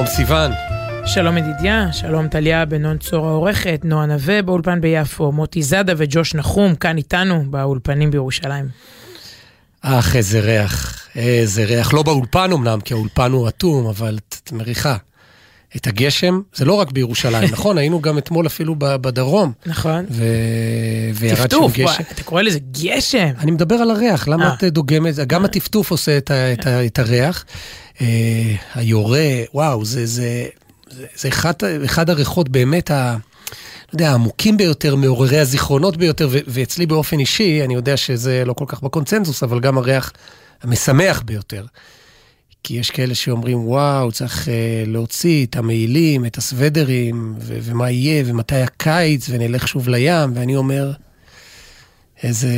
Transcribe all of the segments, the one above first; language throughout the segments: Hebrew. שלום סיוון. שלום ידידיה, שלום טליה בן נון צור העורכת, נועה נווה באולפן ביפו, מוטי זאדה וג'וש נחום כאן איתנו באולפנים בירושלים. איזה ריח, איזה ריח, לא באולפן אמנם, כי האולפן הוא אטום, אבל מריחה. את הגשם, זה לא רק בירושלים, נכון? היינו גם אתמול אפילו בדרום. נכון. וירד שם גשם. אתה קורא לזה גשם. אני מדבר על הריח, למה את דוגמת? גם הטפטוף עושה את הריח. היורה, וואו, זה אחד הריחות באמת העמוקים ביותר, מעוררי הזיכרונות ביותר, ואצלי באופן אישי, אני יודע שזה לא כל כך בקונצנזוס, אבל גם הריח המשמח ביותר. כי יש כאלה שאומרים, וואו, צריך להוציא את המעילים, את הסוודרים, ומה יהיה, ומתי הקיץ, ונלך שוב לים, ואני אומר, איזה...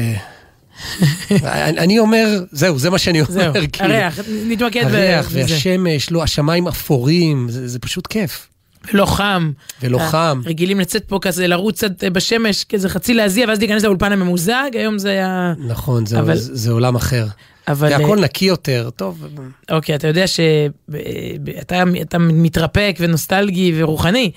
אני אומר, זהו, זה מה שאני אומר. הריח, נתמקד בזה. הריח והשמש, לא, השמיים אפורים, זה פשוט כיף. ולא חם. ולא חם. רגילים לצאת פה כזה, לרוץ בשמש, כזה חצי להזיע, ואז להיכנס לאולפן הממוזג, היום זה היה... נכון, זה עולם אחר. זה הכל נקי יותר, טוב. אוקיי, אתה יודע שאתה מתרפק ונוסטלגי ורוחני.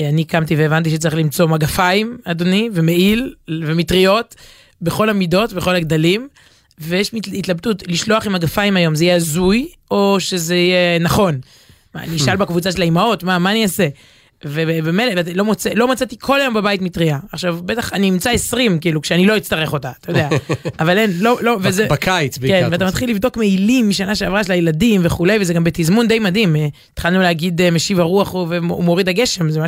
אני קמתי והבנתי שצריך למצוא מגפיים, אדוני, ומעיל, ומטריות, בכל המידות, בכל הגדלים, ויש התלבטות, לשלוח עם מגפיים היום, זה יהיה זוי, או שזה יהיה נכון. אני אשאל בקבוצה של האימהות, מה אני אעשה? ובאמת, לא מצאתי כל היום בבית מטריה. עכשיו, בטח, אני אמצא 20, כאילו, כשאני לא אצטרך אותה, אתה יודע. אבל אין, לא, וזה... בקיץ, בעיקר. כן, ואתה מתחיל לבדוק מעילים משנה שעברה של הילדים וכו', וזה גם בתזמון די מדהים. התחלנו להגיד משיב הרוח ומוריד הגשם, זה מה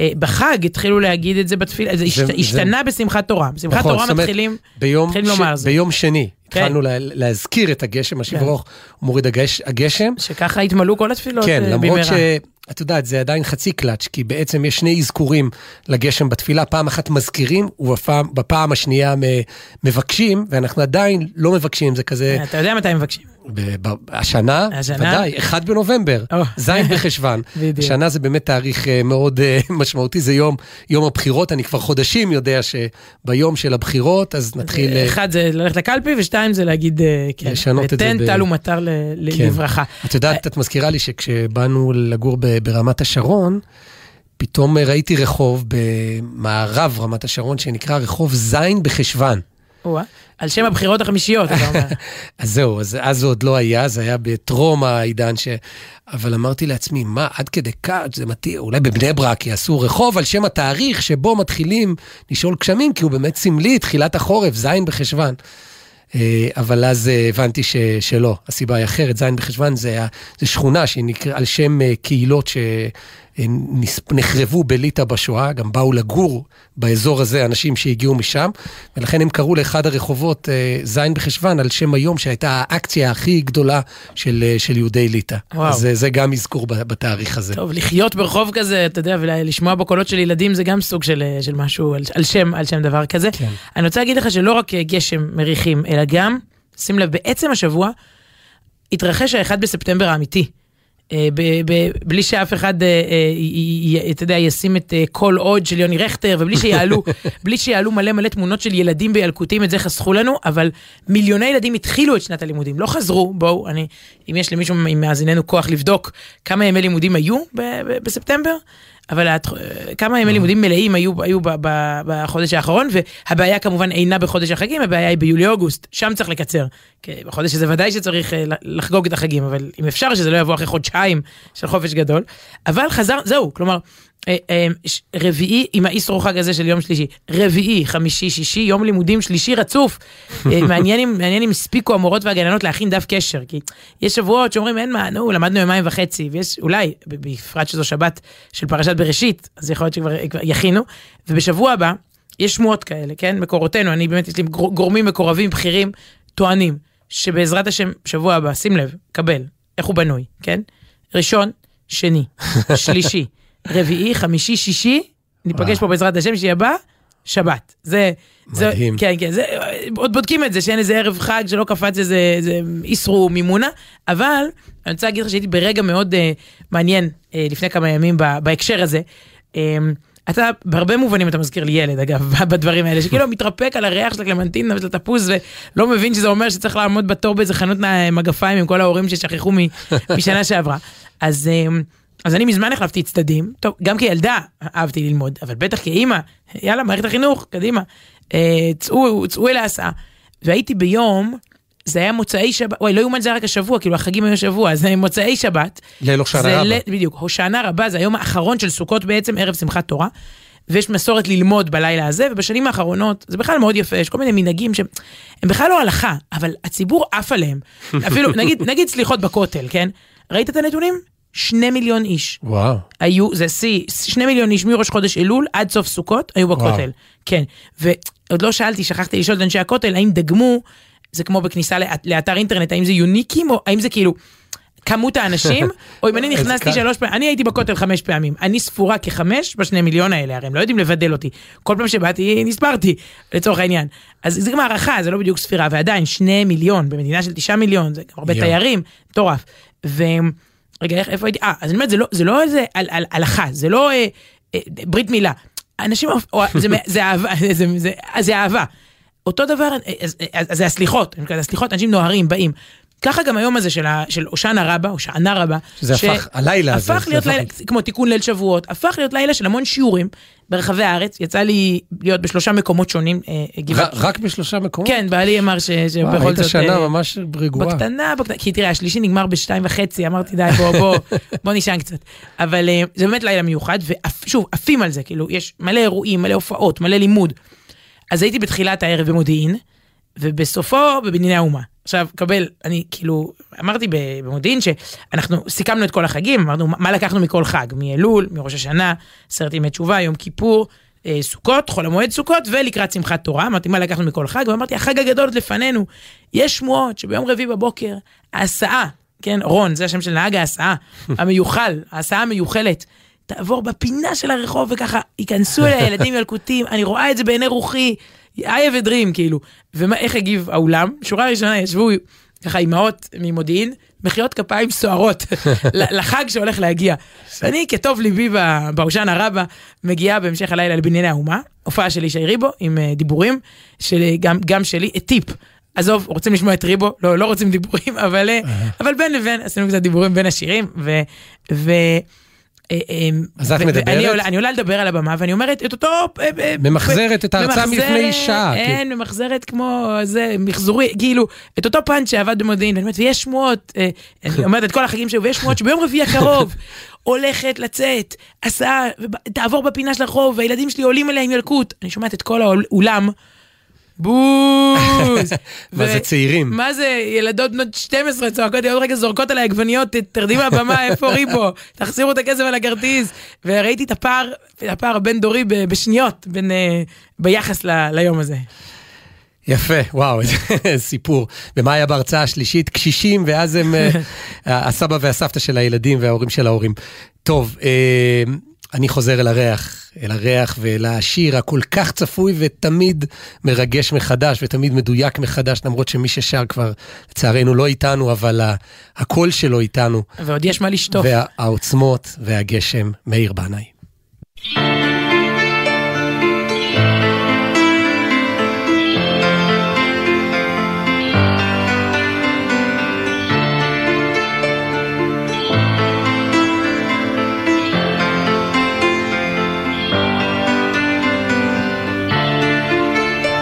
שבחג התחילו להגיד את זה בתפילה, זה השתנה בשמחת תורה. בשמחת תורה מתחילים לומר זה. ביום שני. התחלנו להזכיר את הגשם, משיב רוח, מוריד הגשם. שככה התמלאו כל התפילות במהרה. כן, למרות שאת יודעת, זה עדיין חצי קלאץ', כי בעצם יש שני אזכורים לגשם בתפילה, פעם אחת מזכירים, ובפעם השנייה מבקשים, ואנחנו עדיין לא מבקשים, זה כזה... אתה יודע מתי מבקשים? השנה, ודאי, 1 בנובמבר, זין בחשבן. השנה זה באמת תאריך מאוד משמעותי, זה יום הבחירות, אני כבר חודשים יודע שביום של הבחירות, אז נתחיל... 1 זה ללכת לקלפי, ו2 זה להגיד, כן, ותן טל ומטר לברכה. את יודעת, את מזכירה לי שכשבאנו לגור ברמת השרון, פתאום ראיתי רחוב במערב רמת השרון, שנקרא רחוב זין בחשבן. על שם הבחירות החמישיות. אז זהו, אז זה עוד לא היה, זה היה בטרום העידן ש... אבל אמרתי לעצמי, מה, עד כדי קאץ' זה מתאים, אולי בבני ברק יעשו רחוב על שם התאריך שבו מתחילים לשאול גשמים, כי הוא באמת סמלי, תחילת החורף, זין בחשבן. אבל אז הבנתי שלא, הסיבה היא אחרת, זין בחשבן זה שכונה על שם קהילות שנחרבו בליטה בשואה, גם באו לגור באזור הזה אנשים שהגיעו משם, ולכן הם קראו לאחד הרחובות זין בחשבן על שם היום שהייתה האקציה הכי גדולה של יהודי ליטה. אז זה גם אזכור בתאריך הזה. טוב, לחיות ברחוב כזה, אתה יודע, ולשמוע בקולות של ילדים זה גם סוג של משהו, על שם דבר כזה. אני רוצה להגיד לך שלא רק גשם מריחים, אלא גם, שים לב, בעצם השבוע התרחש האחד בספטמבר האמיתי. בלי שאף אחד, אתה יודע, ישים את כל עוד של יוני רכטר, ובלי שיעלו מלא תמונות של ילדים בילקוטים, את זה חסכו לנו, אבל מיליוני ילדים התחילו את שנת הלימודים, לא חזרו, בואו, אם יש למישהו מאזיננו כוח לבדוק כמה ימי לימודים היו בספטמבר, אבל כמה ימי לימודים מלאים היו בחודש האחרון, והבעיה כמובן אינה בחודש החגים, הבעיה היא ביולי-אוגוסט, שם צריך לקצר. בחודש הזה ודאי שצריך לחגוג את החגים, אבל אם אפשר שזה לא יבוא אחרי חודשיים של חופש גדול, אבל חזר, זהו, כלומר, רביעי, עם האיסרוח הזה של יום שלישי, רביעי, חמישי, שישי, יום לימודים שלישי רצוף, מעניין אם הספיקו המורות והגננות להכין דף קשר, כי יש שבועות שאומרים, אין מה, נו, למדנו יומיים וחצי, ויש אולי, בפרט שזו שבת של פרשת בראשית, אז יכול להיות שכבר יכינו, ובשבוע הבא, יש שמועות כאלה, כן, מקורותינו, אני באמת, יש לי גורמים מקורבים, בכירים, טוענים, שבעזרת השם, שבוע הבא, שים לב, קבל, איך הוא בנוי, כן? ראשון, שני, שלישי, רביעי, חמישי, שישי, ניפגש פה בעזרת השם שיהיה הבא, שבת. זה, מדהים. זה, כן, זה, עוד בודקים את זה, שאין איזה ערב חג שלא קפץ איזה איסרו מימונה, אבל אני רוצה להגיד לך שהייתי ברגע מאוד מעניין לפני כמה ימים בהקשר הזה, אתה בהרבה מובנים אתה מזכיר לי ילד, אגב, בדברים האלה, שכאילו מתרפק על הריח של הקלמנטינה ושל הטפוס, ולא מבין שזה אומר שצריך לעמוד בתור באיזה חנות מגפיים עם כל ההורים ששכחו משנה שעברה. אז אני מזמן החלפתי צדדים, טוב, גם כילדה אהבתי ללמוד, אבל בטח כאימא, יאללה, מערכת החינוך, קדימה, צאו אל ההסעה. והייתי ביום, זה היה מוצאי שבת, וואי, לא יומן זה רק השבוע, כאילו החגים היו שבוע, זה מוצאי שבת. ליל הושענא רבה. בדיוק, הושענא רבה זה היום האחרון של סוכות בעצם, ערב שמחת תורה, ויש מסורת ללמוד בלילה הזה, ובשנים האחרונות, זה בכלל מאוד יפה, יש כל מיני מנהגים שהם בכלל לא הלכה, אבל הציבור עף עליהם. אפילו, נגיד סליחות בכותל, כן? ראית את הנתונים? 2 מיליון איש. וואו. היו, זה סי, 2 מיליון איש מראש חודש אלול, עד סוף סוכות, היו בכותל. כן. ועוד לא שאלתי, שכחתי לשאול את אנשי הכותל, האם דגמו, זה כמו בכניסה לאתר אינטרנט, האם זה יוניקים, או האם זה כאילו כמות האנשים, או אם אני נכנסתי 3 פעמים, אני הייתי בכותל 5 פעמים, אני ספורה כ5 ב2 מיליון האלה, הרי הם לא יודעים לבדל אותי, כל פעם שבאתי נספרתי, לצורך העניין, אז זה גם הערכה, זה לא בדיוק ספירה, ועדיין 2 מיליון, במדינה של 9 מיליון, זה גם הרבה תיירים, תורף, ורגע, איפה הייתי, אז אני אומרת, זה לא איזה הלכה, זה לא ברית מילה, אנשים, זה אהבה, אותו דבר, אז זה הסליחות, אנשים נוהרים, באים. ככה גם היום הזה של הושענא רבה, שזה הפך, הלילה הזה. הפך להיות לילה, כמו תיקון ליל שבועות, הפך להיות לילה של המון שיעורים ברחבי הארץ, יצא לי להיות ב3 מקומות שונים. רק ב3 מקומות? כן, בעלי אמר שבכל זאת... היית שנה ממש ברגועה. בקטנה, כי תראה, השלישי נגמר ב2.5, אמרתי די, בוא נשען קצת. אבל זה באמת לילה מיוחד, ושוב, עפים על זה, כאילו, יש מלא אירועים, מלא הופעות, מלא לימוד. אז הייתי בתחילת הערב במודיעין, ובסופו בבנייני האומה. עכשיו, קבל, אני כאילו, אמרתי במודיעין שאנחנו סיכמנו את כל החגים, אמרנו מה לקחנו מכל חג, מאלול, מראש השנה, עשרת ימי תשובה, יום כיפור, סוכות, חול המועד סוכות, ולקראת שמחת תורה, אמרתי מה לקחנו מכל חג, ואמרתי, החג הגדול לפנינו, יש שמועות שביום רביעי בבוקר, ההסעה, כן, רון, זה השם של נהג ההסעה, ההסעה המיוחלת, תעבור בפינה של הרחוב, וככה ייכנסו אל הילדים ילקוטים, אני רואה את זה בעיני רוחי, איה ודרים, כאילו. ואיך הגיב העולם? שורה ראשונה, ישבו ככה אימהות ממודיעין, מחיאות כפיים סוערות, לחג שהולך להגיע. ואני, כטוב ליבי בהושענא רבה, מגיעה בהמשך הלילה לבנייני האומה, הופעה שלי שיירי בו, עם דיבורים, גם שלי, טיפ. עזוב, רוצים לשמוע את ריבו, לא רוצים דיבורים, אבל בין לבין, עשינו קצת דיבורים בין השירים, אז את מדברת? אני עולה לדבר על הבמה ואני אומרת את אותו... ממחזרת את ההרצאה מלפני שעה. אין, ממחזרת כמו זה, מחזורי, כאילו, את אותו פאנץ' שעבד במודיעין, ואני אומרת, ויש שמועות, אני אומרת את כל החגים שלו, ויש שמועות שביום רביעי הקרוב הולכת לצאת, עשה, תעבור בפינה של הרחוב, והילדים שלי עולים אליה עם ילקוט, אני שומעת את כל האולם, בוז. מה זה צעירים? מה זה ילדות בנות 12 צועקות, עוד רגע זורקות על העגבניות, תרדי מהבמה, איפה ריבו? תחזירו את הכסף על הכרטיס. וראיתי את הפער הבין דורי בשניות, ביחס ליום הזה. יפה, וואו, איזה סיפור. ומה היה בהרצאה השלישית? קשישים, ואז הם הסבא והסבתא של הילדים וההורים של ההורים. טוב, אני חוזר אל הריח ואל השיר הכל כך צפוי ותמיד מרגש מחדש ותמיד מדויק מחדש, למרות שמי ששר כבר לצערנו לא איתנו, אבל הקול שלו איתנו. ועוד יש מה לשטוף. והעוצמות והגשם מאיר בעיניי.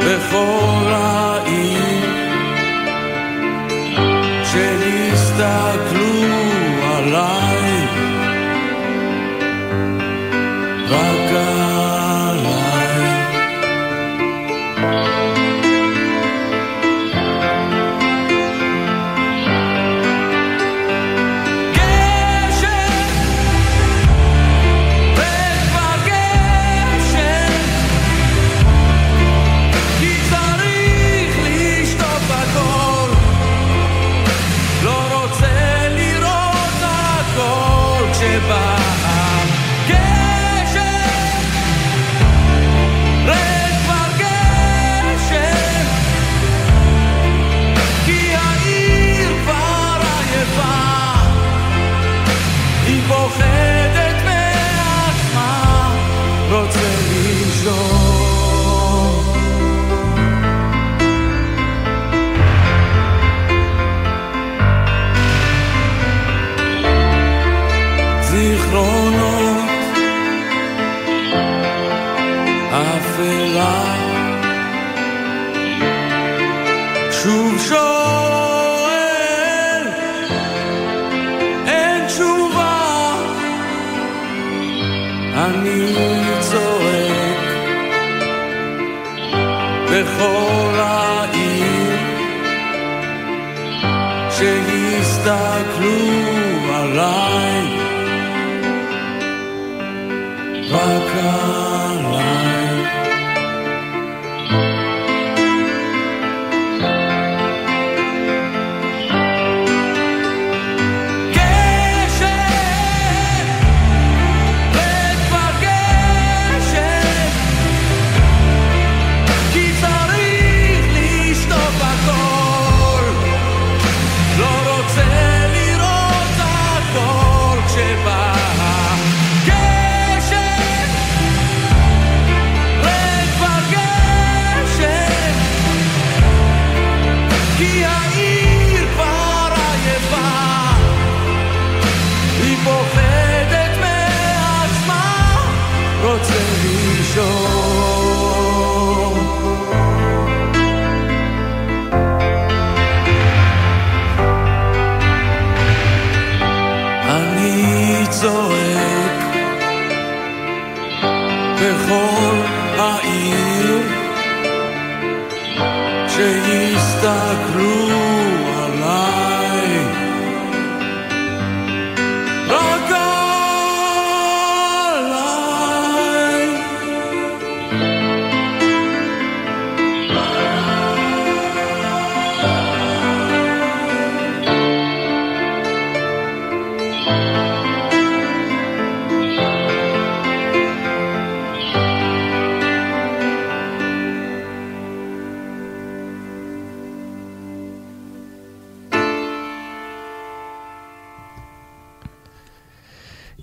בכל העיר שנסתכלו עליי, רק עליי. שוב שואל, אין תשובה, אני צועק בכל העיר שהסתכלו עליי, רק עליי. בכל העיר שהסתכלו עליי, רק עליי.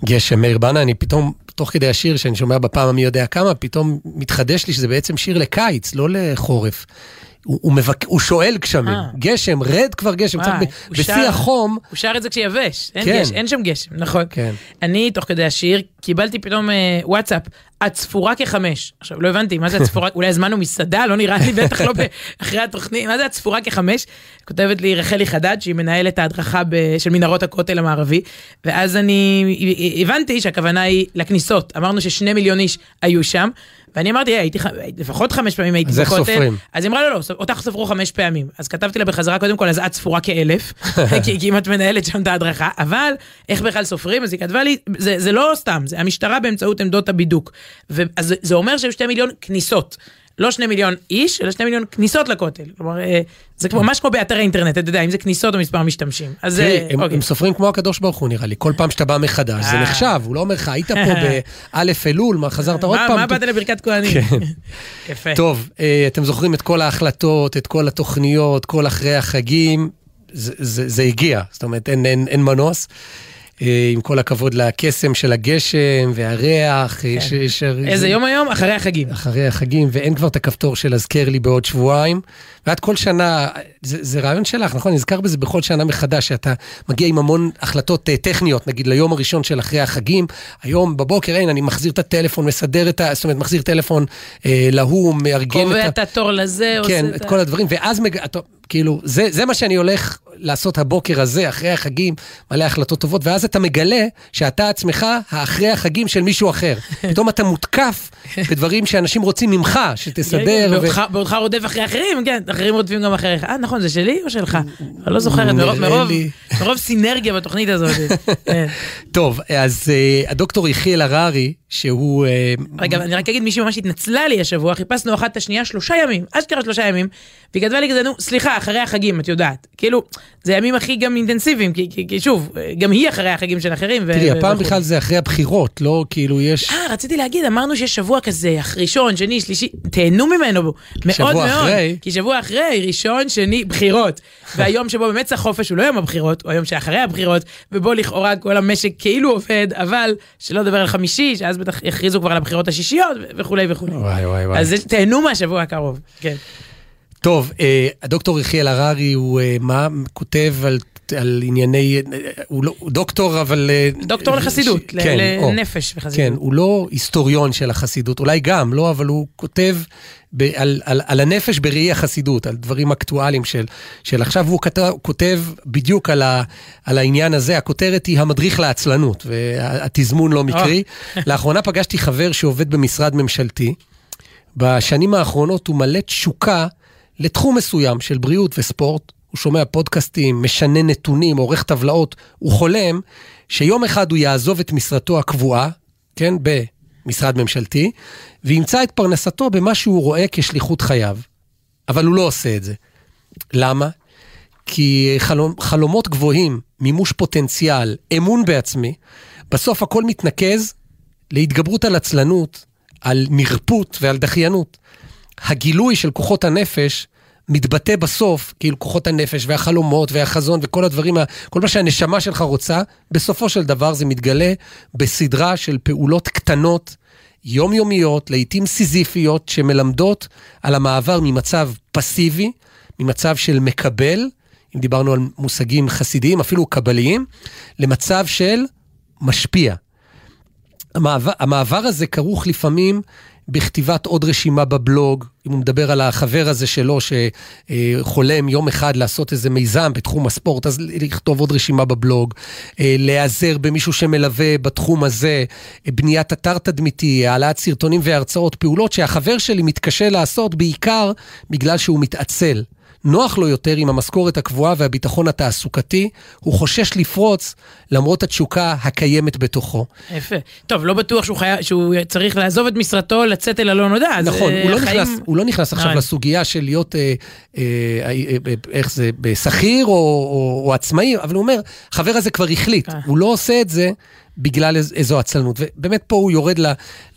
גשם, מאיר בנה, אני פתאום, תוך כדי השיר שאני שומע בפעם המי יודע כמה, פתאום מתחדש לי שזה בעצם שיר לקיץ, לא לחורף. הוא שואל גשמים, גשם, רד כבר גשם, בשיא החום. הוא שר את זה כשיבש, אין שם גשם, נכון. אני, תוך כדי השיר, קיבלתי פתאום וואטסאפ, הצפורה כחמש. עכשיו, לא הבנתי, מה זה הצפורה, אולי הזמנו מסעדה, לא נראה לי, בטח לא אחרי התוכנית, מה זה הצפורה כחמש? כותבת לי רחלי חדד, שהיא מנהלת ההדרכה של מנהרות הכותל המערבי, ואז אני הבנתי שהכוונה היא לכניסות, אמרנו ש2 מיליון איש היו שם, ואני אמרתי, לפחות 5 פעמים הייתי בכותל, אז היא אמרה, לא, אותך ספרו 5 פעמים, אז כתבתי לה בחזרה, קודם כל, אז את ספורה כ-1000, כי אם את מנהלת שם את ההדרכה, אבל איך בכלל סופרים? אז היא כתבה לי, זה לא סתם, זה המשטרה באמצעות עמדות הבידוק, אז זה אומר שהם 2 מיליון כניסות, לא 2 מיליון איש, אלא 2 מיליון כניסות לכותל. כלומר, זה ממש כמו באתרי אינטרנט, אתה יודע, אם זה כניסות או מספר משתמשים. אז הם סופרים כמו הקדוש ברוך הוא, נראה לי. כל פעם שאתה בא מחדש, זה נחשב. הוא לא אומר לך, היית פה באלף אלול, מה חזרת עוד פעם? מה באת לברכת כהנים? יפה. טוב, אתם זוכרים את כל ההחלטות, את כל התוכניות, כל אחרי החגים, זה הגיע. זאת אומרת, אין מנוס. עם כל הכבוד לקסם של הגשם והריח. איזה יום היום? אחרי החגים. אחרי החגים, ואין כבר את הכפתור של אזכר לי בעוד שבועיים. ועד כל שנה, זה רעיון שלך, נכון? נזכר בזה בכל שנה מחדש, שאתה מגיע עם המון החלטות טכניות, נגיד ליום הראשון של אחרי החגים, היום בבוקר, אין, אני מחזיר את הטלפון, מסדר את ה... זאת אומרת, מחזיר טלפון להוא, מארגן את ה... קובע את התור לזה, עושה את ה... כן, את כל הדברים, ואז כאילו, זה מה שאני הולך לעשות הבוקר הזה, אחרי החגים, מלא החלטות טובות, ואז אתה מגלה שאתה עצמך האחרי החגים של מישהו אחר. פתאום אתה מותקף בדברים שאנשים רוצים ממך, שתסדר. בעודך רודף אחרי אחרים, כן, אחרים רודפים גם אחריך. נכון, זה שלי או שלך? אני לא זוכרת, מרוב סינרגיה בתוכנית הזאת. טוב, אז הדוקטור יחיאל הררי, שהוא... רגע, אני רק אגיד, מישהו ממש התנצלה לי השבוע, חיפשנו אחת את השנייה 3 ימים, אשכרה 3 ימים, והיא כתבה לי כזה, סליחה, אחרי החגים, את יודעת. כאילו, זה ימים הכי גם אינטנסיביים, כי שוב, גם היא אחרי החגים של אחרים. תראי, הפעם בכלל זה אחרי הבחירות, לא כאילו יש... רציתי להגיד, אמרנו שיש שבוע כזה, ראשון, שני, שלישי, תהנו ממנו מאוד מאוד. כי שבוע אחרי, ראשון, שני, בחירות. והיום שבו באמת צריך חופש, הוא לא יום הבחירות, הוא היום שאחרי הבחירות, ובו לכאורה כל המשק כאילו עובד, אבל שלא דבר על חמישי, שאז בטח יכריזו כבר על הבחירות השישיות, וכולי וכולי. אז תהנו מהשבוע הקרוב. כן. טוב, הדוקטור יחיאל הררי הוא מה כותב על ענייני, הוא לא, הוא דוקטור, אבל... דוקטור לחסידות, כן, לנפש וחסידות. כן, הוא לא היסטוריון של החסידות, אולי גם, לא, אבל הוא כותב על הנפש בראי החסידות, על דברים אקטואליים של עכשיו, הוא כותב בדיוק על העניין הזה, הכותרת היא המדריך לעצלנות, והתזמון לא מקרי. לאחרונה פגשתי חבר שעובד במשרד ממשלתי, בשנים האחרונות הוא מלא תשוקה, לתחום מסוים של בריאות וספורט, הוא שומע פודקאסטים, משנה נתונים, עורך טבלאות, הוא חולם שיום אחד הוא יעזוב את משרתו הקבועה, כן, במשרד ממשלתי, וימצא את פרנסתו במה שהוא רואה כשליחות חייו. אבל הוא לא עושה את זה. למה? כי חלומות גבוהים, מימוש פוטנציאל, אמון בעצמי, בסוף הכל מתנקז להתגברות על עצלנות, על מרפות ועל דחיינות. הגילוי של כוחות הנפש מתבטא בסוף, כאילו כוחות הנפש והחלומות והחזון וכל הדברים, כל מה שהנשמה שלך רוצה, בסופו של דבר זה מתגלה בסדרה של פעולות קטנות, יומיומיות, לעתים סיזיפיות, שמלמדות על המעבר ממצב פסיבי, ממצב של מקבל, אם דיברנו על מושגים חסידיים, אפילו קבליים, למצב של משפיע. המעבר הזה כרוך לפעמים בכתיבת עוד רשימה בבלוג, אם הוא מדבר על החבר הזה שלו שחולם יום אחד לעשות איזה מיזם בתחום הספורט, אז לכתוב עוד רשימה בבלוג, להיעזר במישהו שמלווה בתחום הזה, בניית אתר תדמיתי, העלאת סרטונים והרצאות, פעולות שהחבר שלי מתקשה לעשות בעיקר בגלל שהוא מתעצל. נוח לו יותר עם המשכורת הקבועה והביטחון התעסוקתי, הוא חושש לפרוץ למרות התשוקה הקיימת בתוכו. יפה. טוב, לא בטוח שהוא צריך לעזוב את משרתו, לצאת אל הלא נודע. נכון, הוא לא נכנס עכשיו לסוגיה של להיות, איך זה, שכיר או עצמאי, אבל הוא אומר, חבר הזה כבר החליט, הוא לא עושה את זה, בגלל איזו עצלנות, ובאמת פה הוא יורד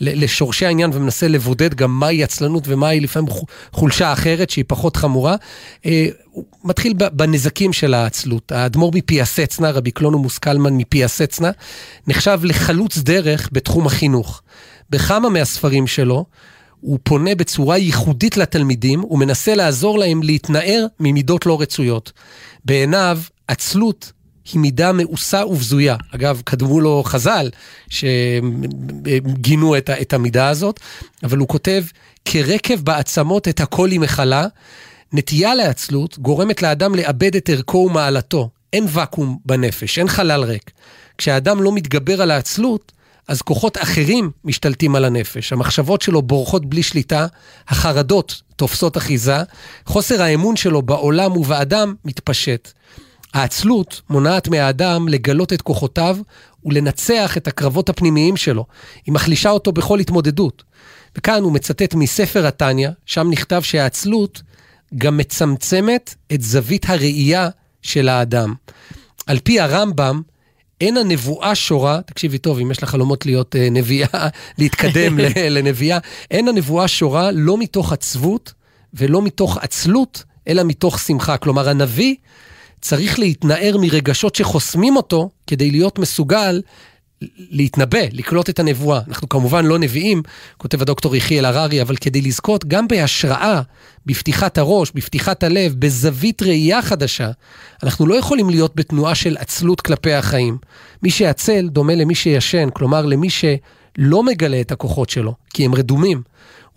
לשורשי העניין, ומנסה לבודד גם מהי עצלנות, ומהי לפעמים חולשה אחרת, שהיא פחות חמורה, הוא מתחיל בנזקים של העצלות, האדמו"ר מפיאסצנה, רבי קלונומוס קלמן מפיאסצנה, נחשב לחלוץ דרך בתחום החינוך, בכמה מהספרים שלו, הוא פונה בצורה ייחודית לתלמידים, הוא מנסה לעזור להם להתנער, ממידות לא רצויות, בעיניו עצלות, היא מידה מאוסה ובזויה. אגב, קדמו לו חז"ל שגינו את המידה הזאת, אבל הוא כותב, כרקב בעצמות את הכל היא מחלה, נטייה לעצלות גורמת לאדם לאבד את ערכו ומעלתו. אין וקום בנפש, אין חלל ריק. כשהאדם לא מתגבר על העצלות, אז כוחות אחרים משתלטים על הנפש. המחשבות שלו בורחות בלי שליטה, החרדות תופסות אחיזה, חוסר האמון שלו בעולם ובאדם מתפשט. העצלות מונעת מהאדם לגלות את כוחותיו ולנצח את הקרבות הפנימיים שלו. היא מחלישה אותו בכל התמודדות. וכאן הוא מצטט מספר הטניה, שם נכתב שהעצלות גם מצמצמת את זווית הראייה של האדם. על פי הרמב"ם, אין הנבואה שורה, תקשיבי טוב, אם יש לך חלומות להיות נביאה, להתקדם לנביאה, אין הנבואה שורה לא מתוך עצבות ולא מתוך עצלות, אלא מתוך שמחה. כלומר, הנביא צריך להתנער מרגשות שחוסמים אותו, כדי להיות מסוגל להתנבא, לקלוט את הנבואה. אנחנו כמובן לא נביאים, כותב הדוקטור יחיאל הררי, אבל כדי לזכות גם בהשראה, בפתיחת הראש, בפתיחת הלב, בזווית ראייה חדשה, אנחנו לא יכולים להיות בתנועה של עצלות כלפי החיים. מי שעצל דומה למי שישן, כלומר למי שלא מגלה את הכוחות שלו, כי הם רדומים,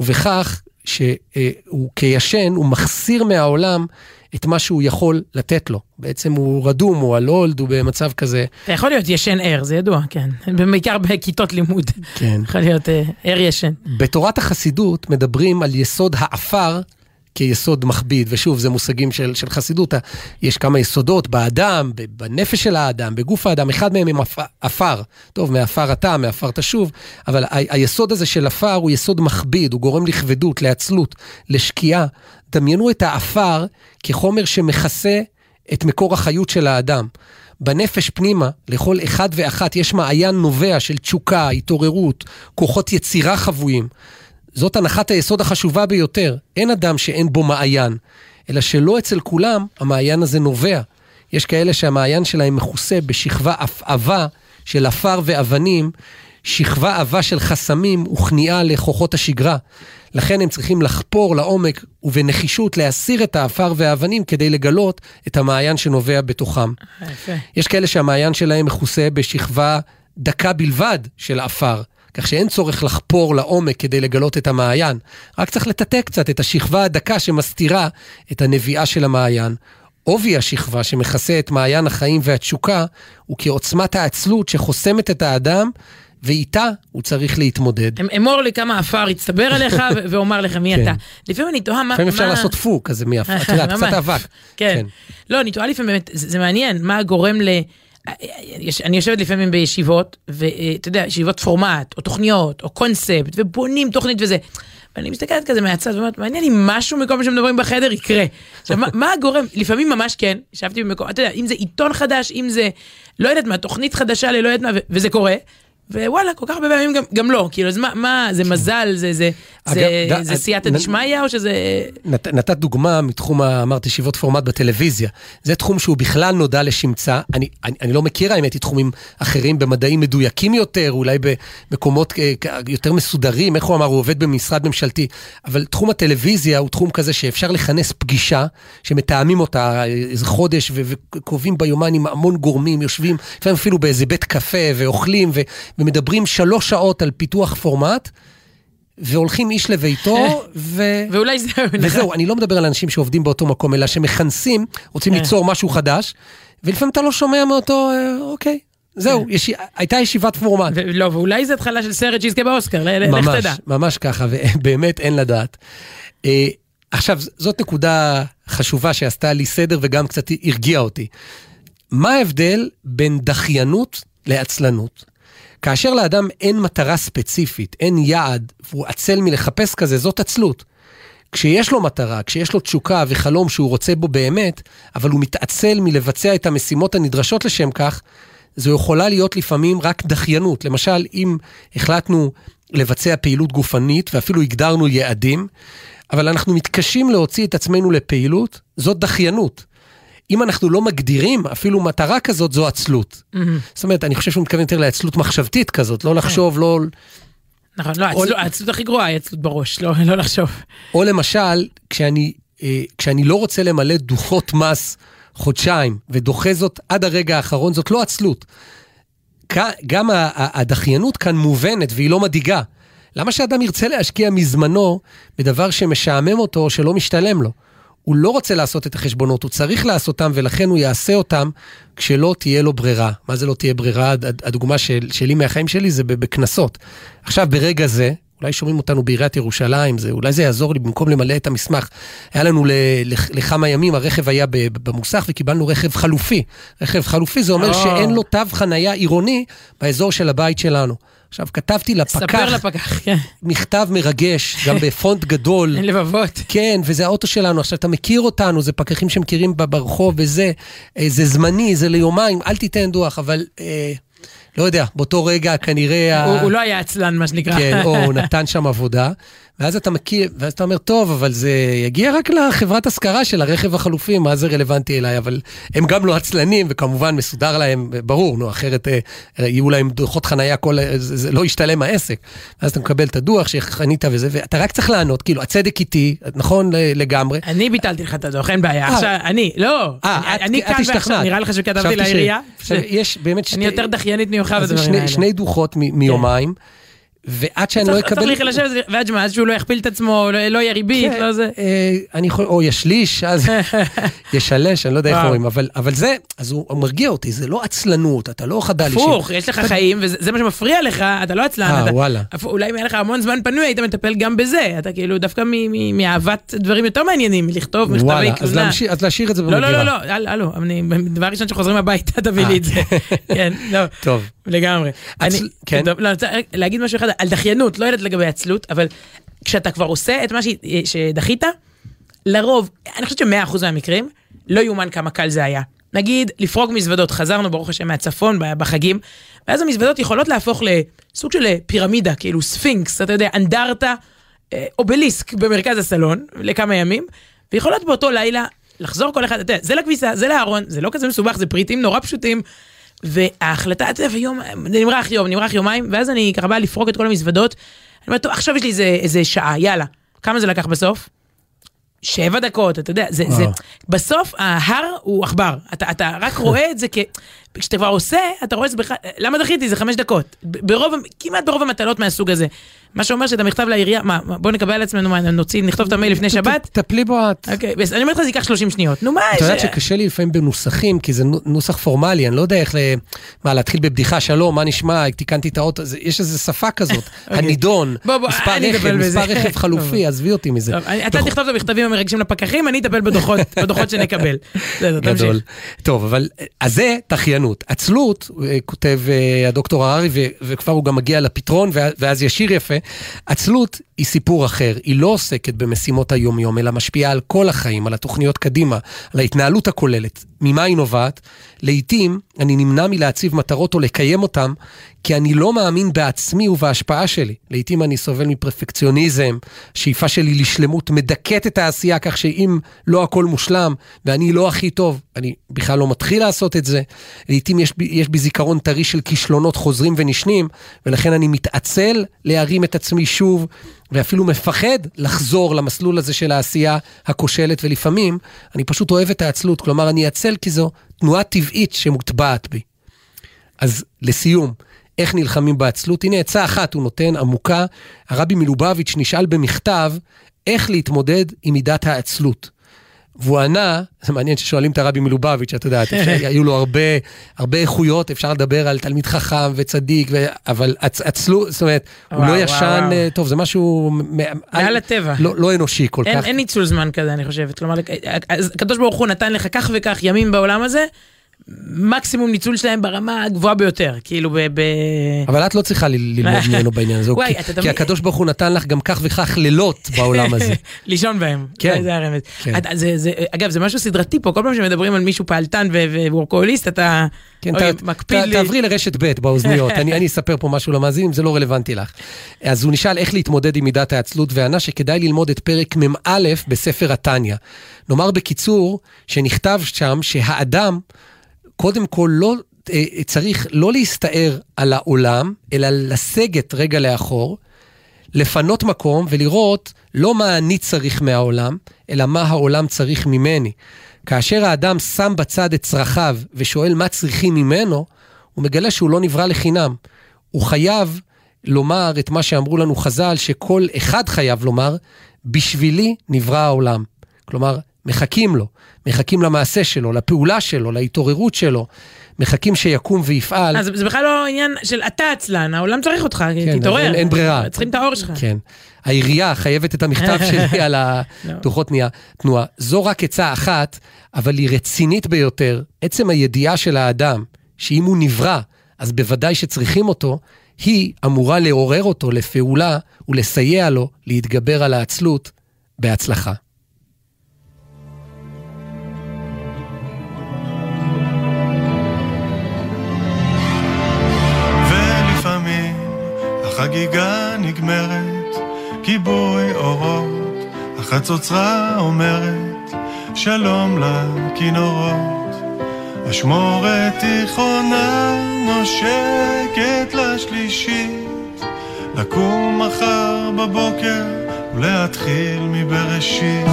ובכך שהוא כישן, הוא מחסיר מהעולם את מה שהוא יכול לתת לו. בעצם הוא רדום, הוא הלולד, הוא במצב כזה. אתה יכול להיות ישן ער, זה ידוע, כן. בעיקר בכיתות לימוד. כן. יכול להיות ער ישן. בתורת החסידות מדברים על יסוד האפר כיסוד מכביד, ושוב, זה מושגים של חסידות. יש כמה יסודות באדם, בנפש של האדם, בגוף האדם, אחד מהם הם אפר. טוב, מאפר אתה, מאפר תשוב, אבל היסוד הזה של אפר הוא יסוד מכביד, הוא גורם לכבדות, לעצלות, לשקיעה. דמיינו את האפר כחומר שמכסה את מקור החיות של האדם. בנפש פנימה, לכל אחד ואחת יש מעיין נובע של תשוקה, התעוררות, כוחות יצירה חבויים. זאת הנחת היסוד החשובה ביותר. אין אדם שאין בו מעיין, אלא שלא אצל כולם המעיין הזה נובע. יש כאלה שהמעיין שלהם מכוסה בשכבה אפעבה של אפר ואבנים, שכבה עבה של חסמים וכניעה לכוחות השגרה. לכן הם צריכים לחפור לעומק ובנחישות להסיר את האפר והאבנים כדי לגלות את המעיין שנובע בתוכם. יש כאלה שהמעיין שלהם מכוסה בשכבה דקה בלבד של אפר, כך שאין צורך לחפור לעומק כדי לגלות את המעיין, רק צריך לטטא קצת את השכבה הדקה שמסתירה את הנביאה של המעיין. עובי השכבה שמכסה את מעיין החיים והתשוקה הוא כעוצמת העצלות שחוסמת את האדם, ואיתה הוא צריך להתמודד. אמור לי כמה אפר יצטבר עליך ואומר לך מי אתה. לפעמים אני תוהה מה... לפעמים אפשר לעשות פוק, אז זה מי אפר, את יודעת, קצת אבק. כן. לא, אני תוהה לפעמים, באמת, זה מעניין, מה גורם ל... אני יושבת לפעמים בישיבות, ואתה יודע, ישיבות פורמט, או תוכניות, או קונספט, ובונים תוכנית וזה. ואני מסתכלת כזה מהצד, ואומרת, מעניין אם משהו מכל מה שמדברים בחדר יקרה. עכשיו, מה הגורם? לפעמים ממש כן, ישבתי במקום, אתה יודע, אם זה עיתון חדש, אם זה, לא יודעת מה, תוכנית חדשה, לא יודעת מה, וזה קורה, ווואלה, כל כך הרבה פעמים גם לא, כאילו, אז מה, זה מזל, זה סייעתא דשמיא, או שזה... נתת דוגמה מתחום, אמרת, ישיבות פורמט בטלוויזיה, זה תחום שהוא בכלל נודע לשמצה, אני לא מכיר, האמת היא תחומים אחרים במדעים מדויקים יותר, אולי במקומות יותר מסודרים, איך הוא אמר, הוא עובד במשרד ממשלתי, אבל תחום הטלוויזיה הוא תחום כזה שאפשר לכנס פגישה, שמתאמים אותה איזה חודש, וקובעים ביומן עם המון גורמים, יושבים, אפילו באיזה בית קפה, ואוכלים, ומדברים 3 שעות על פיתוח פורמט, והולכים איש לביתו, ואולי וזהו, אני לא מדבר על אנשים שעובדים באותו מקום, אלא שמכנסים, רוצים ליצור משהו חדש, ולפעמים אתה לא שומע מאותו, אוקיי, זהו, הייתה ישיבת פורמט. לא, ואולי זה התחלה של סרט שיזכה באוסקר, לך תדע. ממש ככה, ובאמת אין לדעת. עכשיו, זאת נקודה חשובה שעשתה לי סדר, וגם קצת הרגיעה אותי. מה ההבדל בין דחיינות לעצלנות? כאשר לאדם אין מטרה ספציפית, אין יעד, והוא עצל מלחפש כזה, זאת עצלות. כשיש לו מטרה, כשיש לו תשוקה וחלום שהוא רוצה בו באמת, אבל הוא מתעצל מלבצע את המשימות הנדרשות לשם כך, זו יכולה להיות לפעמים רק דחיינות. למשל, אם החלטנו לבצע פעילות גופנית, ואפילו הגדרנו יעדים, אבל אנחנו מתקשים להוציא את עצמנו לפעילות, זאת דחיינות. אם אנחנו לא מגדירים אפילו מטרה כזאת, זו עצלות. זאת אומרת, אני חושב שהוא מתכוון יותר לעצלות מחשבתית כזאת, לא לחשוב, לא... נכון, לא, העצלות הכי גרועה היא עצלות בראש, לא לחשוב. או למשל, כשאני לא רוצה למלא דוחות מס חודשיים, ודוחה זאת עד הרגע האחרון, זאת לא עצלות. גם הדחיינות כאן מובנת, והיא לא מדאיגה. למה שאדם ירצה להשקיע מזמנו, בדבר שמשעמם אותו, שלא משתלם לו? הוא לא רוצה לעשות את החשבונות, הוא צריך לעשותם, ולכן הוא יעשה אותם כשלא תהיה לו ברירה. מה זה לא תהיה ברירה? הדוגמה שלי מהחיים שלי זה בכנסות. עכשיו ברגע זה, אולי שומעים אותנו בעיריית ירושלים, אולי זה יעזור לי במקום למלא את המסמך. היה לנו לכמה ימים, הרכב היה במוסך וקיבלנו רכב חלופי. רכב חלופי זה אומר שאין לו תו חנייה עירוני באזור של הבית שלנו. עכשיו, כתבתי לפקח, מכתב מרגש, גם בפונט גדול. אין לבבות. כן, וזה האוטו שלנו, עכשיו אתה מכיר אותנו, זה פקחים שמכירים ברחוב, וזה זמני, זה ליומיים, אל תיתן דוח, אבל לא יודע, באותו רגע כנראה... הוא לא היה עצלן, מה שנקרא. כן, או הוא נתן שם עבודה, ואז אתה מכיר, ואז אתה אומר, טוב, אבל זה יגיע רק לחברת השכרה של הרכב החלופי, מה זה רלוונטי אליי, אבל הם גם לא עצלנים, וכמובן מסודר להם, ברור, נו, אחרת יהיו להם דוחות חנייה, זה לא ישתלם העסק. אז אתה מקבל את הדוח שחנית וזה, ואתה רק צריך לענות, כאילו, הצדק איתי, נכון לגמרי. אני ביטלתי לך את הדוח, אין בעיה. עכשיו, אני, לא, אני כאן ועכשיו, נראה לך שכתבתי לעירייה, אני יותר דחיינת מיוחד בדברים האלה. שני דוחות מיומיים, ועד שאני לא אקבל... צריך לחשב את זה, ועד שמה, עד שהוא לא יכפיל את עצמו, לא יהיה ריבית, לא זה... או ישליש, אז ישלש, אני לא יודע איך אומרים, אבל זה, אז הוא מרגיע אותי, זה לא עצלנות, אתה לא חדל אישית. הפוך, יש לך חיים, וזה מה שמפריע לך, אתה לא עצלן, אולי אם היה לך המון זמן פנוי, היית מטפל גם בזה, אתה כאילו דווקא מאהבת דברים יותר מעניינים, לכתוב מכתבי כזונה. אז להשאיר את זה במגירה. לא, לא, לא, אלו, דבר ראשון שחוזרים הביתה, תביא לי את זה. כן, לא. טוב. לגמרי. לא, להגיד משהו אחד, על דחיינות, לא יודעת לגבי עצלות, אבל כשאתה כבר עושה את מה שדחית, לרוב, אני חושבת ש100% מהמקרים, לא יומן כמה קל זה היה. נגיד, לפרוק מזוודות, חזרנו ברוך השם מהצפון, בחגים, ואז המזוודות יכולות להפוך לסוג של פירמידה, כאילו ספינקס, אתה יודע, אנדרטה, אובליסק במרכז הסלון, לכמה ימים, ויכולות באותו לילה לחזור כל אחד, אתה יודע, זה לכביסה, זה לארון, זה לא כזה מסובך, זה פריטים נורא פשוטים, וההחלטה, נמרח יום, נמרח יומיים, ואז אני ככה באה לפרוק את כל המזוודות, אני אומרת, טוב, עכשיו יש לי איזה שעה, יאללה, כמה זה לקח בסוף? 7 דקות, אתה יודע, בסוף ההר הוא עכבר, אתה רק רואה את זה, כשאתה כבר עושה, אתה רואה את זה, למה דחיתי? זה 5 דקות, כמעט ברוב המטלות מהסוג הזה, מה שאומר שאתה מכתב לעירייה, מה, בוא נקבל על עצמנו, נכתוב את המייל לפני שבת? תפלי בו את. אוקיי, אני אומרת לך, זה ייקח 30 שניות. נו, מה? אתה יודעת שקשה לי לפעמים בנוסחים, כי זה נוסח פורמלי, אני לא יודע איך להתחיל בבדיחה, שלום, מה נשמע, תיקנתי את האוטו, יש איזו שפה כזאת, הנידון, מספר רכב חלופי, עזבי אותי מזה. אתה תכתוב את המכתבים המרגשים לפקחים, אני אטפל בדוחות שנקבל. גדול. טוב, אבל אז זה תחיינות. עצלות, כותב הדוקטור הררי, וכבר הוא גם מגיע לפתרון, ואז ישיר יפה. עצלות היא סיפור אחר, היא לא עוסקת במשימות היומיום, אלא משפיעה על כל החיים, על התוכניות קדימה, על ההתנהלות הכוללת. ממה היא נובעת? לעתים אני נמנע מלהציב מטרות או לקיים אותם, כי אני לא מאמין בעצמי ובהשפעה שלי. לעתים אני סובל מפרפקציוניזם, שאיפה שלי לשלמות מדכאת את העשייה, כך שאם לא הכל מושלם, ואני לא הכי טוב, אני בכלל לא מתחיל לעשות את זה. לעתים יש בי זיכרון טרי של כישלונות חוזרים ונשנים, ולכן אני מתעצל להרים את עצמי שוב, ואפילו מפחד לחזור למסלול הזה של העשייה הכושלת, ולפעמים אני פשוט אוהב את העצלות, כלומר אני אעצל כי זו תנועה טבעית שמוטבעת בי. אז לסיום, איך נלחמים בעצלות? הנה עצה אחת הוא נותן עמוקה, הרבי מלובביץ' נשאל במכתב איך להתמודד עם מידת העצלות. והוא ענה, זה מעניין ששואלים את הרבי מלובביץ', את יודעת, היו לו הרבה איכויות, אפשר לדבר על תלמיד חכם וצדיק, אבל עצלות, זאת אומרת, הוא לא ישן, טוב, זה משהו... מעל הטבע. לא אנושי כל כך. אין ניצול זמן כזה, אני חושבת. כלומר, הקדוש ברוך הוא נתן לך כך וכך ימים בעולם הזה, מקסימום ניצול שלהם ברמה הגבוהה ביותר, כאילו אבל את לא צריכה ללמוד ממנו בעניין הזה, כי הקדוש ברוך הוא נתן לך גם כך וכך לילות בעולם הזה. לישון בהם, זה הרמז. אגב, זה משהו סדרתי פה, כל פעם שמדברים על מישהו פעלתן וורקוהוליסט, אתה מקפיד לי... תעברי לרשת ב' באוזניות, אני אספר פה משהו למאזינים, זה לא רלוונטי לך. אז הוא נשאל איך להתמודד עם מידת העצלות, וענה שכדאי ללמוד את פרק מ"א בספר התניה. נאמר בקיצור, שנכתב שם שהאדם קודם כל צריך לא להסתער על העולם, אלא לסגת רגע לאחור, לפנות מקום ולראות לא מה אני צריך מהעולם, אלא מה העולם צריך ממני. כאשר האדם שם בצד את צרכיו ושואל מה צריכים ממנו, הוא מגלה שהוא לא נברא לחינם. הוא חייב לומר את מה שאמרו לנו חז"ל, שכל אחד חייב לומר, בשבילי נברא העולם. כלומר, מחכים לו, מחכים למעשה שלו, לפעולה שלו, להתעוררות שלו, מחכים שיקום ויפעל. אז זה בכלל לא עניין של אתה עצלן, העולם צריך אותך, תתעורר. כן, אין ברירה. צריכים את האור שלך. כן. העירייה חייבת את המכתב שלי על הדוחות תנועה. זו רק עצה אחת, אבל היא רצינית ביותר. עצם הידיעה של האדם, שאם הוא נברא, אז בוודאי שצריכים אותו, היא אמורה לעורר אותו לפעולה ולסייע לו להתגבר על העצלות בהצלחה. החגיגה נגמרת, כיבוי אורות, החצוצרה אומרת, שלום לכינורות. השמורת תיכונה נושקת לשלישית, לקום מחר בבוקר ולהתחיל מבראשית.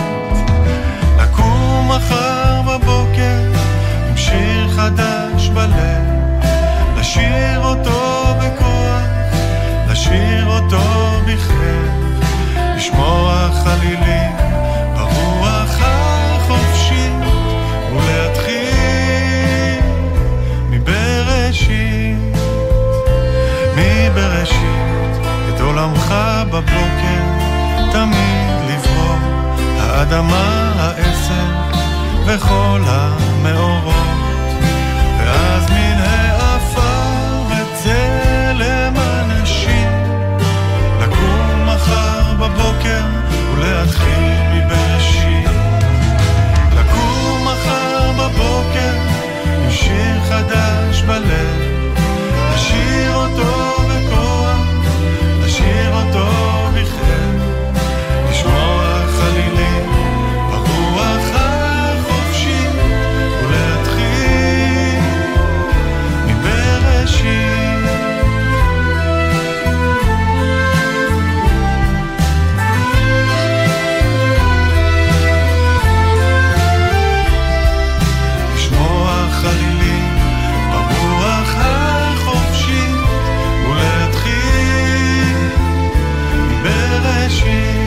לקום מחר בבוקר עם שיר חדש בלב, לשיר אותו בכוח, לשיר אותו בכלל, לשמוע חלילים ברוח החופשית ולהתחיל מבראשית. מבראשית את עולמך בבוקר תמיד לברוא, האדמה, העשב וכל המאורות, ואז מן העפר וצלם אנשים, לקום מחר בבוקר ולהתחיל מבראשית. לקום מחר בבוקר עם שיר חדש בלב, לשיר אותו בכוח, לשיר אותו בכלל, לשמוע חלילים ברוח החופשי ולהתחיל מבראשית. לשמוע חלילים ברוח החופשי ולהתחיל מבראשית.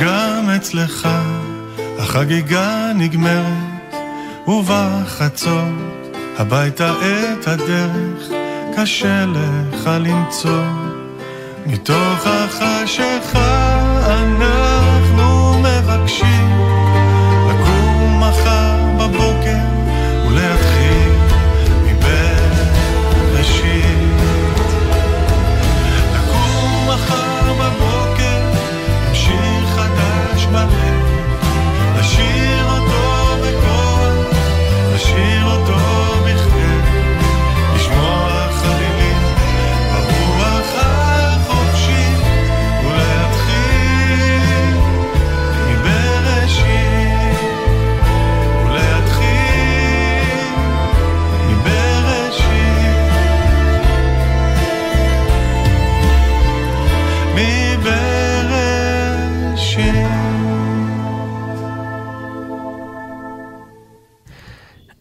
גם אצלך החגיגה נגמרת, ובחצות הביתה את הדרך קשה לך למצוא, מתוך החשיכה אנחנו מבקשים, לקום מחר בבוקר ולהתחיל מבראשית. לקום מחר בבוקר עם שיר חדש בלב, לשיר אותו בכוח, לשיר אותו בכלל, לשמוע חלילים ברוח החופשית ולהתחיל מבראשית, ולהתחיל מבראשית. מבראשית.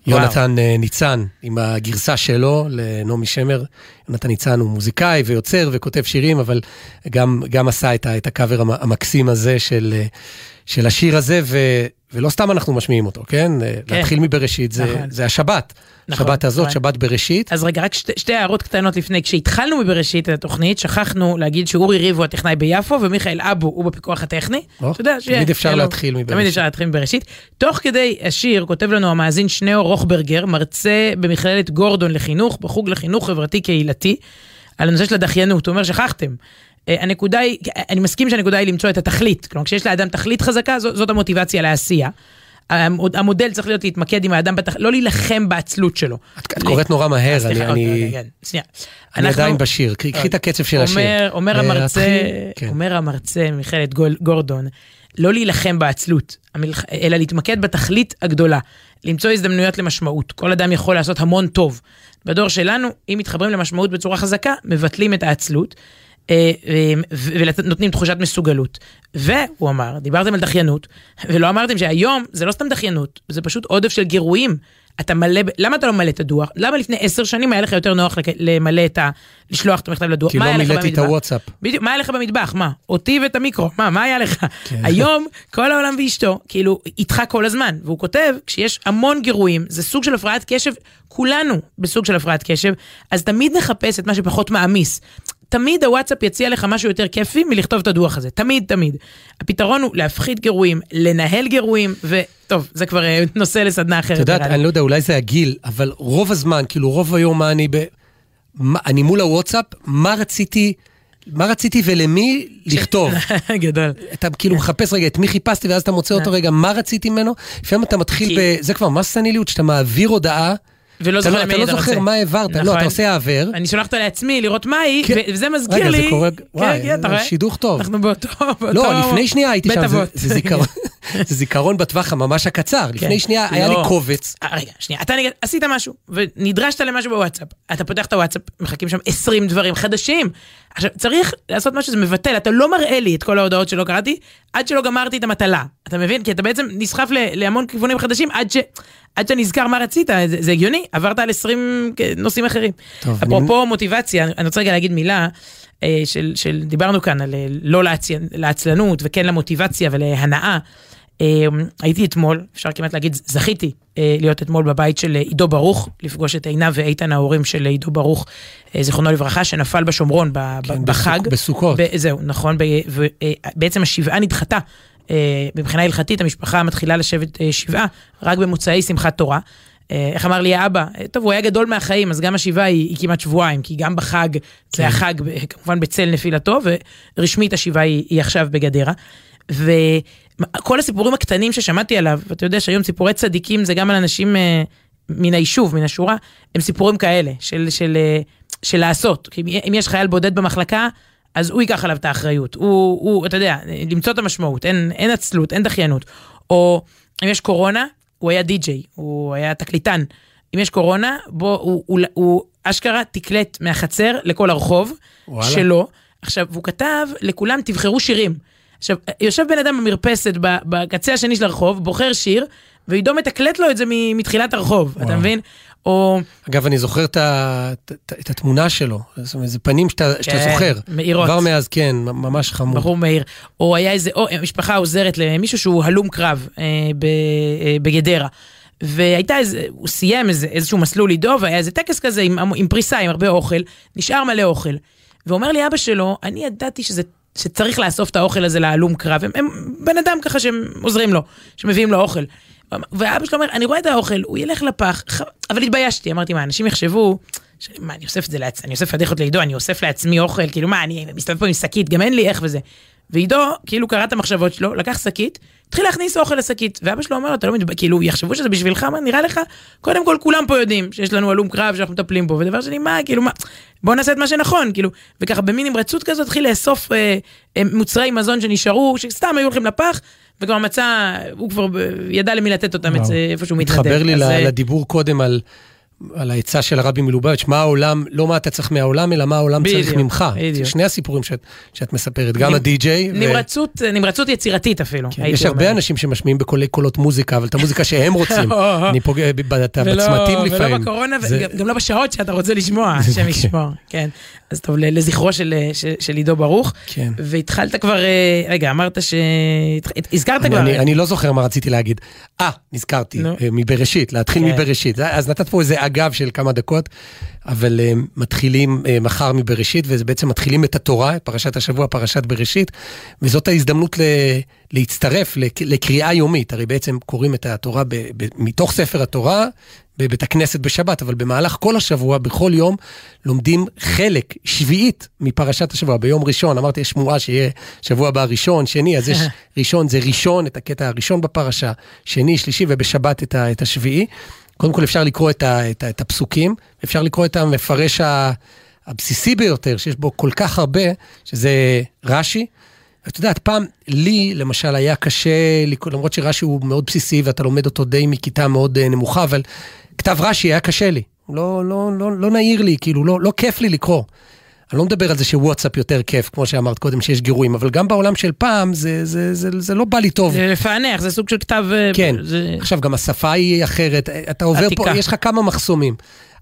יונתן ניצן עם הגרסה שלו לנעמי שמר. יונתן ניצן הוא מוזיקאי ויוצר וכותב שירים, אבל גם עשה את הקאבר המקסים הזה של השיר הזה, ולא סתם אנחנו משמיעים אותו, כן? להתחיל מבראשית, זה השבת. שבת הזאת, שבת בראשית. אז רגע, רק שתי הערות קטנות לפני. כשהתחלנו מבראשית את התוכנית, שכחנו להגיד שאורי ריב הוא הטכנאי ביפו, ומיכאל אבו הוא בפיקוח הטכני. תמיד אפשר להתחיל מבראשית. תמיד אפשר להתחיל מבראשית. תוך כדי השיר, כותב לנו המאזין שניאור רוכברגר, מרצה במכללת גורדון לחינוך, בחוג לחינוך חברתי קהילתי, על הנושא של הדחיינות. הוא אומר, שכחתם. הנקודה היא, אני מסכים שהנקודה היא למצוא את התכלית. כלומר, כשיש לאדם תכלית חזקה, זאת המוטיבציה לעשייה. המודל צריך להיות להתמקד עם האדם, לא להילחם בעצלות שלו. את קוראת נורא מהר, אני עדיין בשיר, קחי את הקצב של השיר. אומר המרצה מיכלת גורדון, לא להילחם בעצלות, אלא להתמקד בתכלית הגדולה, למצוא הזדמנויות למשמעות. כל אדם יכול לעשות המון טוב. בדור שלנו, אם מתחברים למשמעות בצורה חזקה, מבטלים את העצלות, ונותנים תחושת מסוגלות. והוא אמר, דיברתם על דחיינות, ולא אמרתם שהיום זה לא סתם דחיינות, זה פשוט עודף של גירויים. אתה מלא, למה אתה לא מלא את הדוח? למה לפני 10 שנים היה לך יותר נוח למלא את ה... לשלוח את המכתב לדוח? כי לא מילאתי את הוואטסאפ. בדיוק, מה היה לך במטבח? מה? אותי ואת המיקרו? מה היה לך? היום, כל העולם ואשתו, כאילו, איתך כל הזמן. והוא כותב, כשיש המון גירויים, זה סוג של הפרעת קשב, כולנו בסוג של הפרעת קשב, אז תמיד נחפש את מה שפחות מעמיס. תמיד הוואטסאפ יציע לך משהו יותר כיפי מלכתוב את הדוח הזה, תמיד. הפתרון הוא להפחית גירויים, לנהל גירויים, וטוב, זה כבר נושא לסדנה אחרת. אתה יודעת, אני לא יודע, אולי זה הגיל, אבל רוב הזמן, כאילו רוב היום אני מול הוואטסאפ, מה רציתי מה רציתי ולמי לכתוב? גדול. אתה כאילו מחפש רגע את מי חיפשתי, ואז אתה מוצא אותו רגע, מה רציתי ממנו? לפעמים אתה מתחיל ב... זה כבר מסניליות, שאתה מעביר הודעה, ולא זוכר למי אתה רוצה. אתה לא זוכר מה העברת, לא, אתה עושה העבר. אני שולחת לעצמי לראות מה היא, וזה מזכיר לי... רגע, זה קורה... וואי, שידוך טוב. אנחנו באותו... לא, לפני שנייה הייתי שם, זה זיכרון. זה זיכרון בטווח הממש הקצר. לפני שנייה היה לי קובץ. רגע, שנייה. אתה עשית משהו, ונדרשת למשהו בוואטסאפ. אתה פותח את הוואטסאפ, מחכים שם 20 דברים חדשים. עכשיו, צריך לעשות משהו, זה מבטל. אתה לא מראה לי את כל ההודעות שלא קראתי, עד שלא גמרתי את המטלה. אתה מבין? כי אתה בעצם נסחף להמון כיוונים חדשים, עד שנזכר מה רצית. זה הגיוני. עברת על 20 נושאים אחרים. אפרופו מוטיבציה, אני רוצה רגע להגיד מילה. דיברנו כאן על לא לעצלנות, וכן למוטיבציה ולהנאה. הייתי אתמול, אפשר כמעט להגיד, זכיתי להיות אתמול בבית של עידו ברוך, לפגוש את עינה ואיתן ההורים של עידו ברוך, זיכרונו לברכה, שנפל בשומרון בחג. בסוכות. זהו, נכון. בעצם השבעה נדחתה. מבחינה הלכתית, המשפחה מתחילה לשבת שבעה, רק במוצאי שמחת תורה. איך אמר לי האבא, טוב, הוא היה גדול מהחיים, אז גם השבעה היא כמעט שבועיים, כי גם בחג, זה החג, כמובן בצל נפילתו, ורשמית השבעה היא עכשיו בגדרה. וכל הסיפורים הקטנים ששמעתי עליו, ואתה יודע שהיום סיפורי צדיקים, זה גם על אנשים מן היישוב, מן השורה, הם סיפורים כאלה, של לעשות. כי אם יש חייל בודד במחלקה, אז הוא ייקח עליו את האחריות. הוא, אתה יודע, למצוא את המשמעות, אין עצלות, אין דחיינות. או אם יש קורונה, הוא היה די-ג'יי, הוא היה תקליטן. אם יש קורונה, הוא אשכרה תקלט מהחצר לכל הרחוב שלו. עכשיו, הוא כתב, לכולם תבחרו שירים. עכשיו, יושב בן אדם במרפסת, בקצה השני של הרחוב, בוחר שיר, ועידו מתקלט לו את זה מתחילת הרחוב, אתה מבין? אגב, אני זוכר את התמונה שלו, זאת אומרת, זה פנים שאתה זוכר. מהירות. כבר מאז, כן, ממש חמור. בחור מהיר. או היה איזה, או משפחה עוזרת למישהו שהוא הלום קרב בגדרה. והייתה איזה, הוא סיים איזשהו מסלול עידו, והיה איזה טקס כזה עם פריסה, עם הרבה אוכל, נשאר מלא אוכל. ואומר לי אבא שלו, אני ידעתי שזה שצריך לאסוף את האוכל הזה להלום קרב, הם בן אדם ככה שהם עוזרים לו, שמביאים לו אוכל. ואבא שלו אומר, אני רואה את האוכל, הוא ילך לפח, אבל התביישתי, אמרתי, מה, אנשים יחשבו, מה, אני אוסף את זה לעצמי, אני אוסף פדיחות לעידו, אני אוסף לעצמי אוכל, כאילו מה, אני מסתובב פה עם שקית, גם אין לי איך וזה. ועידו, כאילו קרא את המחשבות שלו, לקח שקית, התחיל להכניס אוכל לשקית, ואבא שלו אומר לו, אתה לא מתבייש, כאילו, יחשבו שזה בשבילך, מה נראה לך? קודם כל, כולם פה יודעים שיש לנו הלום קרב שאנחנו מטפלים בו, ודבר שני, מה, כאילו, מה, בוא נעשה את מה שנכון, כאילו, וככה, במין נמרצות כזאת, התחיל לאסוף מוצרי מזון שנשארו, שסתם היו הולכים לפח, וכבר מצא, הוא כבר ידע למי לתת אותם איפה שהוא מתחבר. מתחבר לי לדיבור קודם על ההצעה של הרבי מלובביץ', מה העולם, לא מה אתה צריך מהעולם, אלא מה העולם צריך ממך. זה שני הסיפורים שאת מספרת, גם הדי-ג'יי. נמרצות יצירתית אפילו. יש הרבה אנשים שמשמיעים בקולי קולות מוזיקה, אבל את המוזיקה שהם רוצים. אני פוגע בצמתים לפעמים. ולא בקורונה, גם לא בשעות שאתה רוצה לשמוע, שם ישמור. כן. אז טוב, לזכרו של עידו ברוך. כן. והתחלת כבר, רגע, אמרת הזכרת כבר. אני לא זוכר מה רציתי להגיד. נזכרתי, מבראשית, להתחיל מבראשית. אז נתת פה איזה אגב של כמה דקות, אבל מתחילים מחר מבראשית, וזה בעצם מתחילים את התורה, פרשת השבוע, פרשת בראשית, וזאת ההזדמנות להצטרף לקריאה יומית. הרי בעצם קוראים את התורה מתוך ספר התורה, בבית הכנסת בשבת, אבל במהלך כל השבוע, בכל יום, לומדים חלק שביעית מפרשת השבוע. ביום ראשון, אמרתי, יש שמועה שיהיה שבוע הבא ראשון, שני, אז יש ראשון, זה ראשון, את הקטע הראשון בפרשה, שני, שלישי, ובשבת את השביעי. קודם כל אפשר לקרוא את הפסוקים, אפשר לקרוא את המפרש הבסיסי ביותר, שיש בו כל כך הרבה, שזה רש"י. את יודעת, פעם לי, למשל, היה קשה, למרות שרש"י הוא מאוד בסיסי, ואתה לומד אותו די מכיתה מאוד נמוכה, אבל כתב רש"י היה קשה לי. לא נעיר לי, כאילו, לא כיף לי לקרוא. אני לא מדבר על זה שוואטסאפ יותר כיף, כמו שאמרת קודם, שיש גירויים, אבל גם בעולם של פעם, זה לא בא לי טוב. זה לפענך, זה סוג של כתב... כן, עכשיו גם השפה היא אחרת, אתה עובר פה, יש לך כמה מחסומים.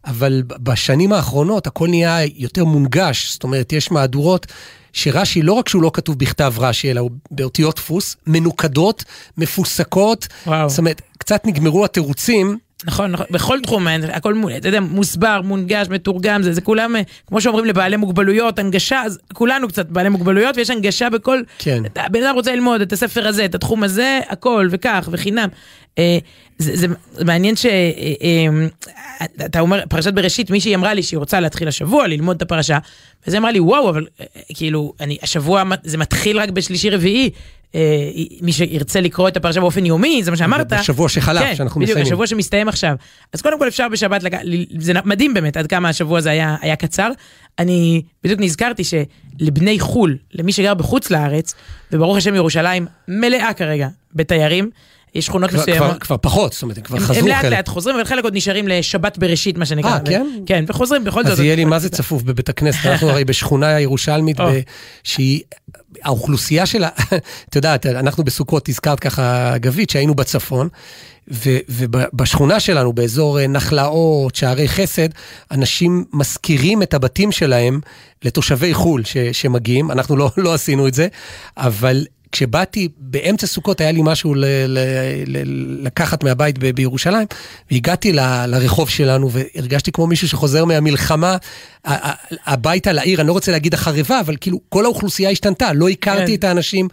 אבל בשנים האחרונות, הכל נהיה יותר מונגש, זאת אומרת, יש מהדורות, שרש"י לא רק שהוא לא כתוב בכתב רש"י, אלא הוא באותיות דפוס, מנוקדות, מפוסקות, זאת אומרת, קצת נגמרו התירוצים, נכון, בכל תחום, הכל מוסבר, מונגש, מתורגם, זה כולם, כמו שאומרים לבעלי מוגבלויות, הנגשה, אז כולנו קצת בעלי מוגבלויות, ויש הנגשה בכל, בן אדם רוצה ללמוד את הספר הזה, את התחום הזה, הכל, וכך, וחינם. זה מעניין שאתה אומר, פרשת בראשית, מישהי אמרה לי שהיא רוצה להתחיל השבוע, ללמוד את הפרשה, וזה אמרה לי, וואו, אבל כאילו, השבוע זה מתחיל רק בשלישי רביעי, מי שירצה לקרוא את הפרשה באופן יומי, זה מה שאמרת. בשבוע שחלף, כן, שאנחנו מסיימים. בשבוע שמסתיים עכשיו. אז קודם כל אפשר בשבת, זה מדהים באמת, עד כמה השבוע זה היה קצר. אני בדיוק נזכרתי שלבני חול, למי שגר בחוץ לארץ, וברוך השם ירושלים מלאה כרגע בתיירים, יש שכונות מסוימות. כבר פחות, זאת אומרת, כבר חזרו חלק. הם לאט לאט חוזרים, אבל חלק עוד נשארים לשבת בראשית, מה שנקרא. כן? כן, וחוזרים בכל זאת. אז יהיה לי מה זה צפוף בבית הכנסת, אנחנו הרי בשכונה הירושלמית, שהיא, האוכלוסייה שלה, אתה יודע, אנחנו בסוכות הזכרת ככה גבית, שהיינו בצפון, ובשכונה שלנו, באזור נחלאות, שערי חסד, אנשים מזכירים את הבתים שלהם לתושבי חול שמגיעים, אנחנו לא עשינו את זה, אבל כשבאתי באמצע סוכות, היה לי משהו לקחת מהבית בירושלים, והגעתי לרחוב שלנו, והרגשתי כמו מישהו שחוזר מהמלחמה, הביתה לעיר, אני לא רוצה להגיד החרבה, אבל כאילו כל האוכלוסייה השתנתה, לא הכרתי את האנשים,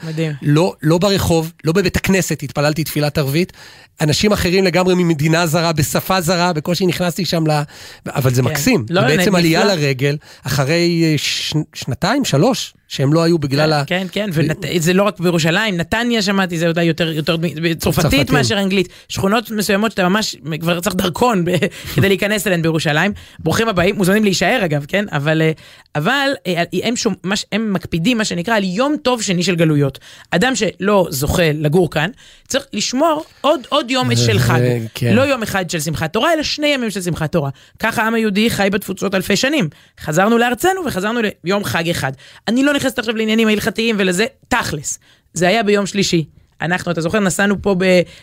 לא ברחוב, לא בבית הכנסת, התפללתי תפילת ערבית, אנשים אחרים לגמרי ממדינה זרה, בשפה זרה, בקושי נכנסתי שם, אבל זה מקסים, בעצם עלייה לרגל, אחרי שנתיים, 3, שהם לא היו בגלל כן, כן, וזה לא רק בירושלים, נתניה שמעתי, זה יותר צרפתית מאשר אנגלית, שכונות מסוימות שאתה ממש כבר צריך דרכון כדי להיכנס אליהן בירושלים, ברוכים הבאים, מוזמנים להישאר אגב, כן, אבל הם מקפידים מה שנקרא על יום טוב שני של גלויות, אדם שלא זוכה לגור כאן, צריך לשמור עוד יום של חג, לא יום אחד של שמחת תורה, אלא 2 ימים של שמחת תורה, ככה העם היהודי חי בתפוצות אלפי שנים, חזרנו לארצנו וחזרנו ליום חג אחד, אני לא נכנסת עכשיו לעניינים ההלכתיים ולזה, תכלס, זה היה ביום שלישי, אנחנו, אתה זוכר, נסענו פה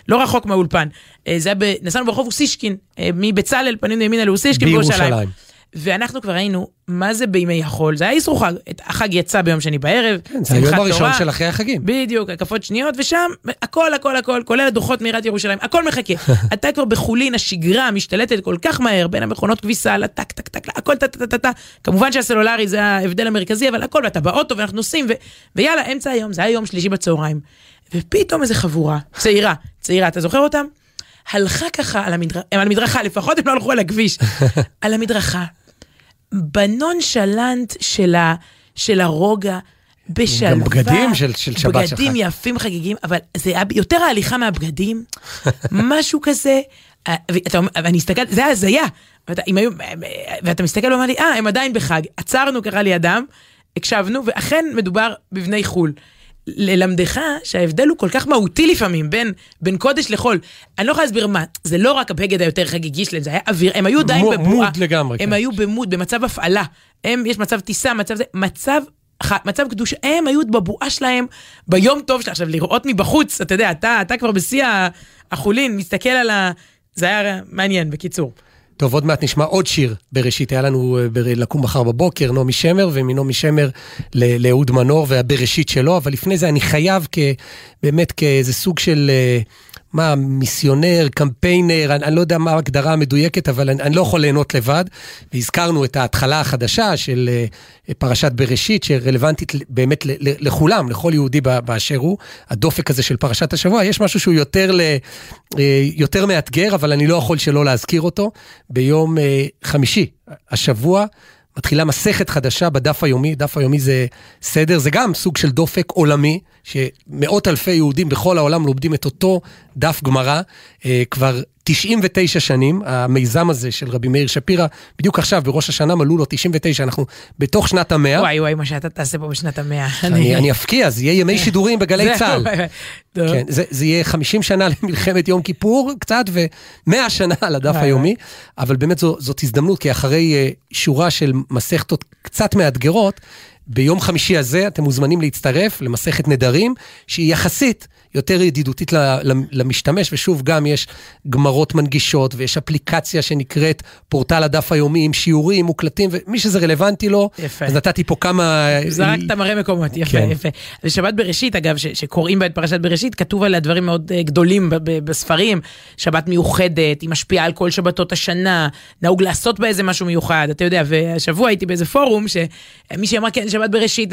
לא רחוק מהאולפן, נסענו ברחוב אוסישקין, מבצלאל, פנינו ימינה לאוסישקין בירושלים, ואנחנו כבר ראינו מה זה בימי החול, זה היה איסרו חג, החג יצא ביום שני בערב, כן, זה היום הראשון של אחרי החגים, בדיוק, הקפות שניות, ושם הכל, הכל, הכל, כולל הדוחות מעיריית ירושלים, הכל מחכה, אתה כבר בחולין, השגרה משתלטת כל כך מהר, בין המכונות כביסה, לטק, טק, טק, הכל, טק, טק, טק, כמובן שהסלולרי זה ההבדל המרכזי, אבל הכל, ואתה באוטו, ואנחנו נוסעים, ויאללה, אמצע היום, זה היה יום שלישי בצהריים, ופתאום איזה חבורה, צעירה, אתה זוכר אותם? הלכה ככה על המדרכה, לפחות הם לא הלכו על הכביש, על המדרכה, בנונשלנט של הרוגע, בשלווה, גם בגדים של שבת שחר. בגדים יפים חגיגים, אבל זה יותר ההליכה מהבגדים, משהו כזה, ואני הסתכל, זה היה הזיה, ואתה מסתכל ואומר לי, הם עדיין בחג, עצרנו ככה לידם, הקשבנו, ואכן מדובר בבני חול. ללמדך שההבדל הוא כל כך מהותי לפעמים, בין קודש לחול. אני לא יכולה להסביר מה, זה לא רק הבגד היותר חגיגי שלהם, זה היה אוויר, הם היו עדיין בבועה, הם היו במוד, במצב הפעלה, יש מצב טיסה, מצב זה, מצב קדוש, הם היו בבועה שלהם, ביום טוב שלהם, עכשיו לראות מבחוץ, אתה יודע, אתה כבר בשיא החולין, מסתכל על זה היה מעניין, בקיצור. טוב, עוד מעט נשמע עוד שיר בראשית, היה לנו לקום מחר בבוקר, נעמי שמר, ומנעמי שמר לאהוד מנור והבראשית שלו, אבל לפני זה אני חייב באמת כאיזה סוג של מיסיונר, קמפיינר, אני לא יודע מה ההגדרה המדויקת, אבל אני לא יכול ליהנות לבד, והזכרנו את ההתחלה החדשה של פרשת בראשית, שרלוונטית באמת לכולם, לכל יהודי באשר הוא, הדופק הזה של פרשת השבוע, יש משהו שהוא יותר מאתגר, אבל אני לא יכול שלא להזכיר אותו, ביום חמישי, השבוע, מתחילה מסכת חדשה בדף היומי, דף היומי זה סדר, זה גם סוג של דופק עולמי, שמאות אלפי יהודים בכל העולם לומדים את אותו דף גמרא, כבר 99 שנים, המיזם הזה של רבי מאיר שפירא, בדיוק עכשיו בראש השנה מלאו לו 99, אנחנו בתוך שנת 100. וואי, מה שאתה תעשה פה בשנת 100. אני אפקיע, זה יהיה ימי שידורים בגלי צהל. זה יהיה 50 שנה למלחמת יום כיפור קצת, ו100 שנה על הדף היומי, אבל באמת זאת הזדמנות, כי אחרי שורה של מסכתות קצת מאתגרות, ביום חמישי הזה אתם מוזמנים להצטרף למסכת נדרים, שהיא יחסית יותר ידידותית למשתמש, ושוב גם יש גמרות מנגישות, ויש אפליקציה שנקראת פורטל הדף היומי, עם שיעורים, מוקלטים, ומי שזה רלוונטי לו, יפה. אז נתתי פה כמה... זרקת מראה מקומות, יפה, כן. יפה. ושבת בראשית, אגב, שקוראים בה את פרשת בראשית, כתוב עליה דברים מאוד גדולים בספרים, שבת מיוחדת, היא משפיעה על כל שבתות השנה, נהוג לעשות באיזה משהו מיוחד, אתה יודע, והשבוע הייתי באיזה פורום, שמישהו אמר, כן, שבת בראשית,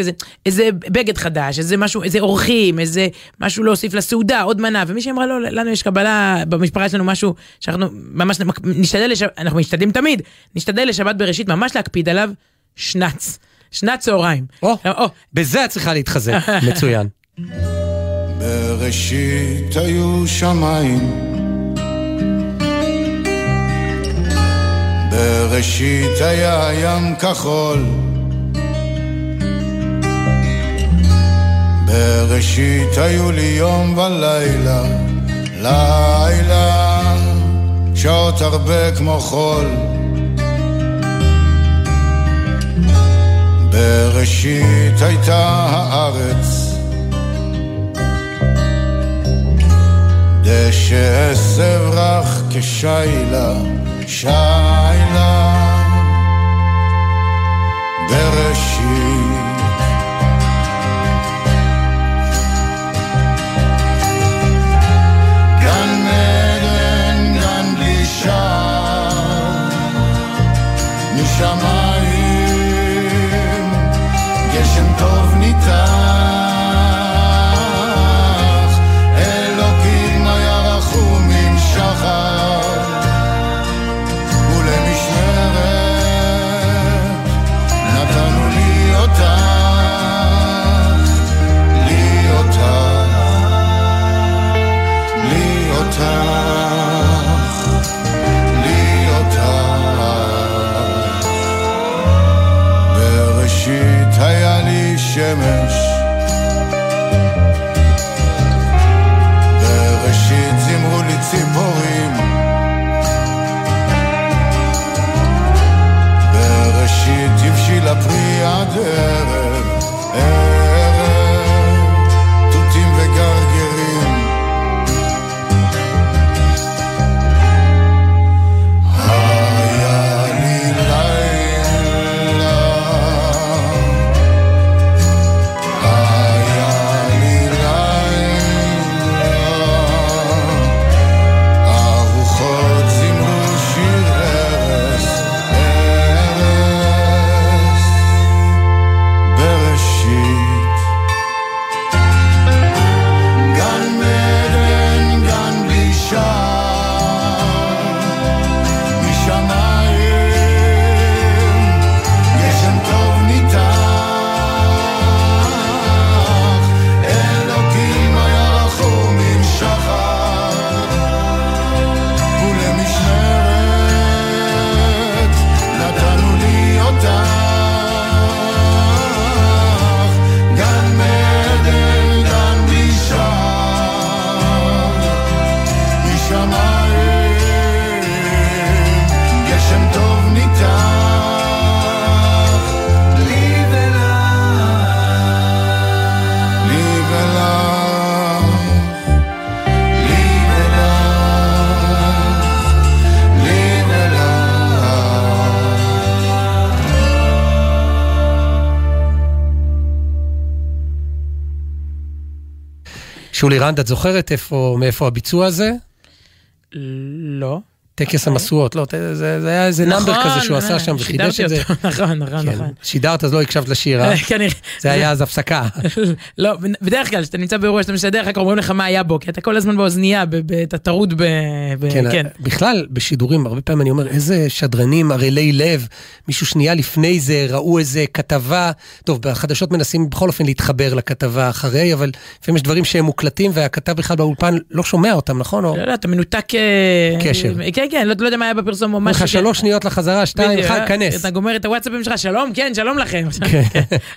איזה בגד חדש, איזה משהו, איזה אורחים, איזה משהו להוסיף לסעודה, עוד מנה, ומישהו אמרה, לא, לנו יש קבלה, במשפחה שלנו משהו, שאנחנו ממש נשתדל, אנחנו משתדלים תמיד, נשתדל לשבת בראשית, ממש להקפיד עליו, שנת צהריים. בזה צריכה להתחזק, מצוין. בראשית היו שמיים, בראשית היה ים כחול, בראשית היו לי יום ולילה, לילה שעות הרבה כמו חול, בראשית הייתה הארץ דשא עשב רך כשיילה, שיילה בראשית. גן עדן, גן בלי שער, משמיים גשם טוב ניתן, שמש בראשית זמרו לי ציפורים, בראשית יבשיל הפרי עד ערב, ערב תותים וגרגרים, היה לי שולי רנד, את זוכרת מאיפה הביצוע הזה? לא. טקס המסועות, לא, זה היה איזה נאמבר כזה שהוא עשה שם וחידש את זה. נכון. שידרת, אז לא הקשבת לשירה. זה היה אז הפסקה. לא, בדרך כלל, שאתה נמצא באירוע, שאתה משדר, אחר כך אומרים לך מה היה בו, כי אתה כל הזמן באוזנייה, תטרוד ב... כן, בכלל, בשידורים, הרבה פעמים אני אומר, איזה שדרנים, ערלי לב, מישהו שנייה לפני זה, ראו איזה כתבה, טוב, בחדשות מנסים בכל אופן להתחבר לכתבה אחרי, אבל לפעמים יש דברים שהם מוקלטים, והכתב בכלל באולפן לא שומע אותם, נכון? לא, אתה מנותק קשר. כן, כן, לא יודע מה היה בפרסום או משהו. לך 3 שניות לחזרה, 2, 1, כנס. אתה גומר את הוואטסאפים שלך, שלום, כן, שלום לכם.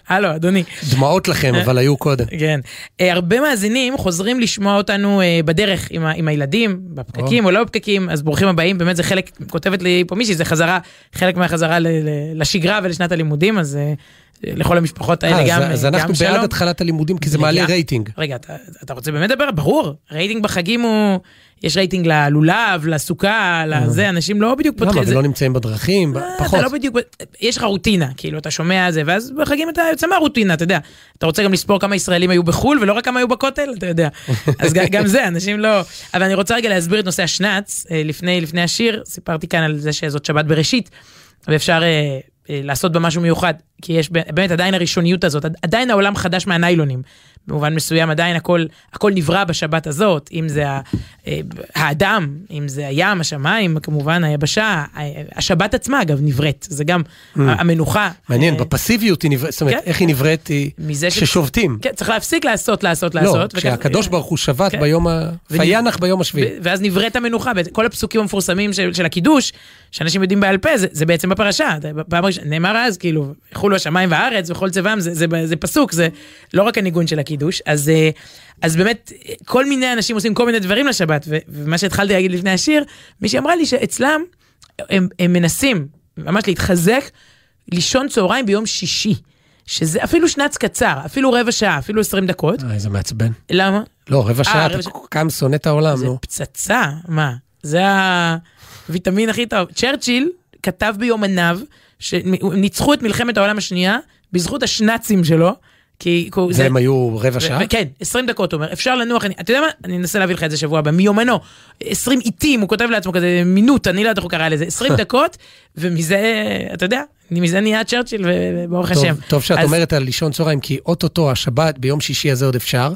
הלו, אדוני. דמעות לכם, אבל היו קודם. כן. הרבה מאזינים חוזרים לשמוע אותנו בדרך עם הילדים, בפקקים או לא בפקקים, אז ברוכים הבאים, באמת זה חלק, כותבת לי פה מישהי, זה חזרה, חלק מהחזרה לשגרה ולשנת הלימודים, אז לכל המשפחות האלה גם שלום. אז אנחנו בעד התחלת הלימודים, כי זה מעלה רייטינג. רגע, אתה רוצה באמת לדבר? ברור. רייטינג בחגים הוא... יש רייטינג ללולב, לסוכה, לזה, אנשים לא בדיוק פותחים. למה, ולא נמצאים בדרכים, פחות. אתה לא בדיוק, יש לך רוטינה, כאילו, אתה שומע זה, ואז בחגים אתה יוצא מהרוטינה, אתה יודע. אתה רוצה גם לספור כמה ישראלים היו בחול, ולא רק כמה היו בכותל, אתה יודע. אז גם זה, אנשים לא... אבל אני רוצה רגע להסביר את נושא השנץ, לפני השיר, סיפרתי כאן על זה שזאת שבת בראשית, ואפשר לעשות בה משהו מיוחד, כי יש באמת עדיין הראשוניות הזאת, עדיין העולם חדש מהניילונים, במובן מסוים עדיין הכל נברא בשבת הזאת, אם זה האדם, אם זה הים, השמיים, כמובן היבשה, השבת עצמה אגב נבראת, זה גם המנוחה. מעניין, בפסיביות היא נבראת, זאת אומרת, איך היא נבראת כששובתים. צריך להפסיק לעשות. לא, כשהקדוש ברוך הוא שבת ביום הפיינח ביום השביעי. ואז נבראת המנוחה, כל הפסוקים המפורסמים של הקידוש, שאנשים יודעים בעל פה, זה בעצם בפרשה, נאמר אז כאילו, חולו השמיים והארץ וכל צבם, זה פסוק, זה לא רק הניגון של הקידוש, אז באמת כל מיני אנשים עושים כל מיני דברים לשבת, ומה שהתחלתי להגיד לפני השיר, מישהי אמרה לי שאצלם הם מנסים ממש להתחזק, לישון צהריים ביום שישי, שזה אפילו שנץ קצר, אפילו רבע שעה, אפילו 20 דקות. זה מעצבן. למה? לא, רבע שעה, אתה קם שונא את העולם. זה פצצה, מה? זה הוויטמין הכי טוב. צ'רצ'יל כתב ביומניו, שניצחו את מלחמת העולם השנייה, בזכות השנצים שלו, כי... והם היו רבע שעה? כן, 20 דקות, אומר, אפשר לנוח, אתה יודע מה? אני אנסה להביא לך את זה שבוע הבא, מיומנו, 20 עיתים, הוא כותב לעצמו כזה, מינות, אני לא יודעת איך הוא קרא לזה, 20 דקות, ומזה, אתה יודע, מזה נהיה צ'רצ'יל, וברוך השם. טוב שאת אומרת על לישון צהריים, כי אוטוטו השבת, ביום שישי הזה עוד אפשר,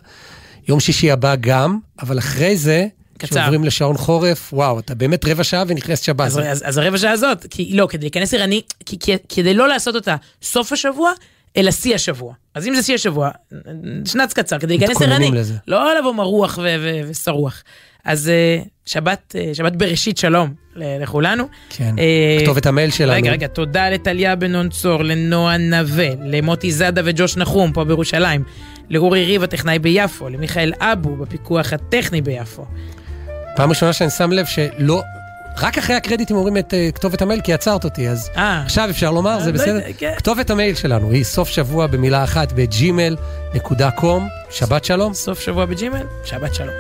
יום שישי הבא גם, אבל אחרי זה... שעוברים לשעון חורף, וואו, אתה באמת רבע שעה ונכנס שבת. אז הרבע שעה הזאת, כי לא, כדי להיכנס עירני, כדי לא לעשות אותה סוף השבוע, אלא שיא השבוע. אז אם זה שיא השבוע, שנץ קצר, כדי להיכנס עירני, לא לבוא מרוח וסרוח. אז שבת בראשית שלום לכולנו. כן, כתובת המייל שלנו. רגע, תודה לטליה בן נון צור, לנועה נווה, למוטי זאדה וג'וש נחום פה בירושלים, לאורי ריב הטכנאי ביפו, למיכאל אבו בפיקוח הטכני ביפו. פעם ראשונה שאני שם לב שלא, רק אחרי הקרדיטים אומרים את כתובת המייל, כי עצרת אותי, אז עכשיו אפשר לומר, זה בסדר. כתובת המייל שלנו היא סוף שבוע במילה אחת ב@gmail.com. שבת שלום. סוף שבוע בג'ימל, שבת שלום.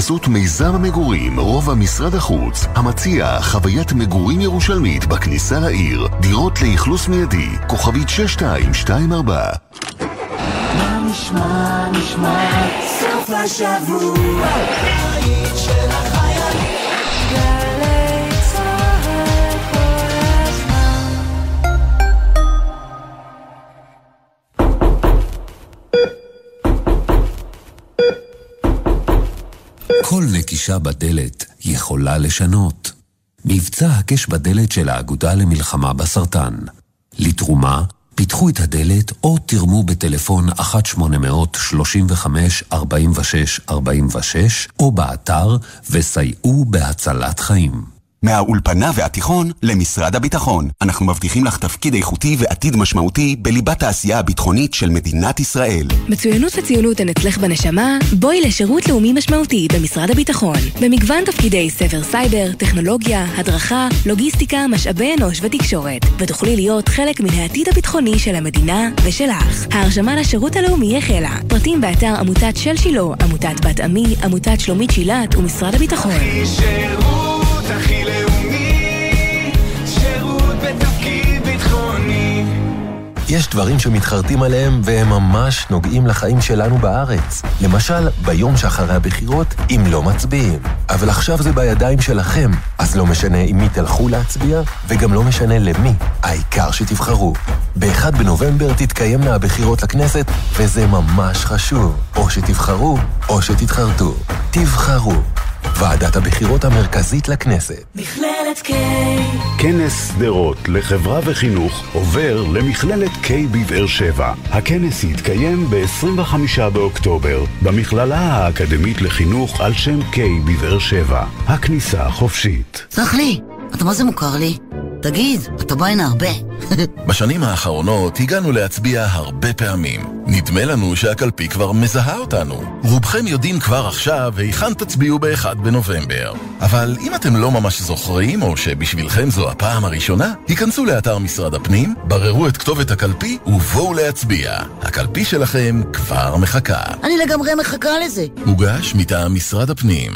זאת מיזם המגורים, רוב המשרד החוץ, המציע חוויית מגורים ירושלמית בכניסה לעיר, דירות לאכלוס מיידי, כוכבית 6224. מה נשמע, סוף השבוע, העית של החיילים, גלי צהל כל הזמן. כל נקישה בדלת יכולה לשנות. מבצע הקש בדלת של האגודה למלחמה בסרטן. לתרומה, פיתחו את הדלת או תרמו בטלפון 1-800-35-46-46 או באתר וסייעו בהצלת חיים. מהאולפנה והתיכון למשרד הביטחון. אנחנו מבטיחים לך תפקיד איכותי ועתיד משמעותי בליבת העשייה הביטחונית של מדינת ישראל. מצוינות וציונות הן אצלך בנשמה, בואי לשירות לאומי משמעותי במשרד הביטחון. במגוון תפקידי ספר סייבר, טכנולוגיה, הדרכה, לוגיסטיקה, משאבי אנוש ותקשורת. ותוכלי להיות חלק מן העתיד הביטחוני של המדינה ושלך. ההרשמה לשירות הלאומי החלה. פרטים באתר עמותת של שילו, עמותת בת עמי, עמותת שלומית שילת ומשרד הביטחון. הכי לאומי, שירות בתפקיד ביטחוני. יש דברים שמתחרטים עליהם והם ממש נוגעים לחיים שלנו בארץ. למשל, ביום שאחרי הבחירות, אם לא מצביעים. אבל עכשיו זה בידיים שלכם, אז לא משנה אם מי תלכו להצביע, וגם לא משנה למי. העיקר שתבחרו. ב-1 בנובמבר תתקיימנה הבחירות לכנסת, וזה ממש חשוב. או שתבחרו, או שתתחרטו. תבחרו. ועדת הבחירות המרכזית לכנסת. מכללת K. כנס שדרות לחברה וחינוך עובר למכללת K בבאר שבע. הכנס יתקיים ב-25 באוקטובר במכללה האקדמית לחינוך על שם K בבאר שבע. הכניסה חופשית. סלח לי, אתה מה זה מוכר לי? תגיד, אתה בא הנה הרבה. בשנים האחרונות הגענו להצביע הרבה פעמים. נדמה לנו שהקלפי כבר מזהה אותנו. רובכם יודעים כבר עכשיו היכן תצביעו ב-1 בנובמבר. אבל אם אתם לא ממש זוכרים, או שבשבילכם זו הפעם הראשונה, היכנסו לאתר משרד הפנים, בררו את כתובת הקלפי ובואו להצביע. הקלפי שלכם כבר מחכה. אני לגמרי מחכה לזה. מוגש מטעם משרד הפנים.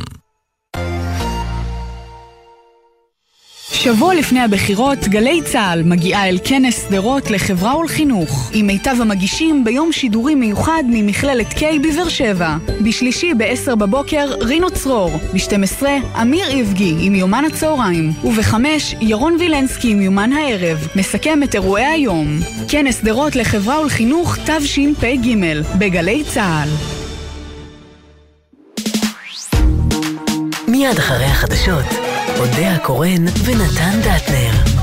שבוע לפני הבחירות, גלי צהל מגיעה אל כנס שדרות לחברה ולחינוך. עם מיטב המגישים ביום שידורי מיוחד ממכללת K בבאר שבע. בשלישי ב-10 בבוקר, רינו צרור. ב-12, אמיר איבגי עם יומן הצהריים. וב-5, ירון וילנסקי עם יומן הערב. מסכם את אירועי היום. כנס שדרות לחברה ולחינוך תשפ"ג בגלי צהל. מיד אחרי החדשות. אודיה קורן ונתן דטנר.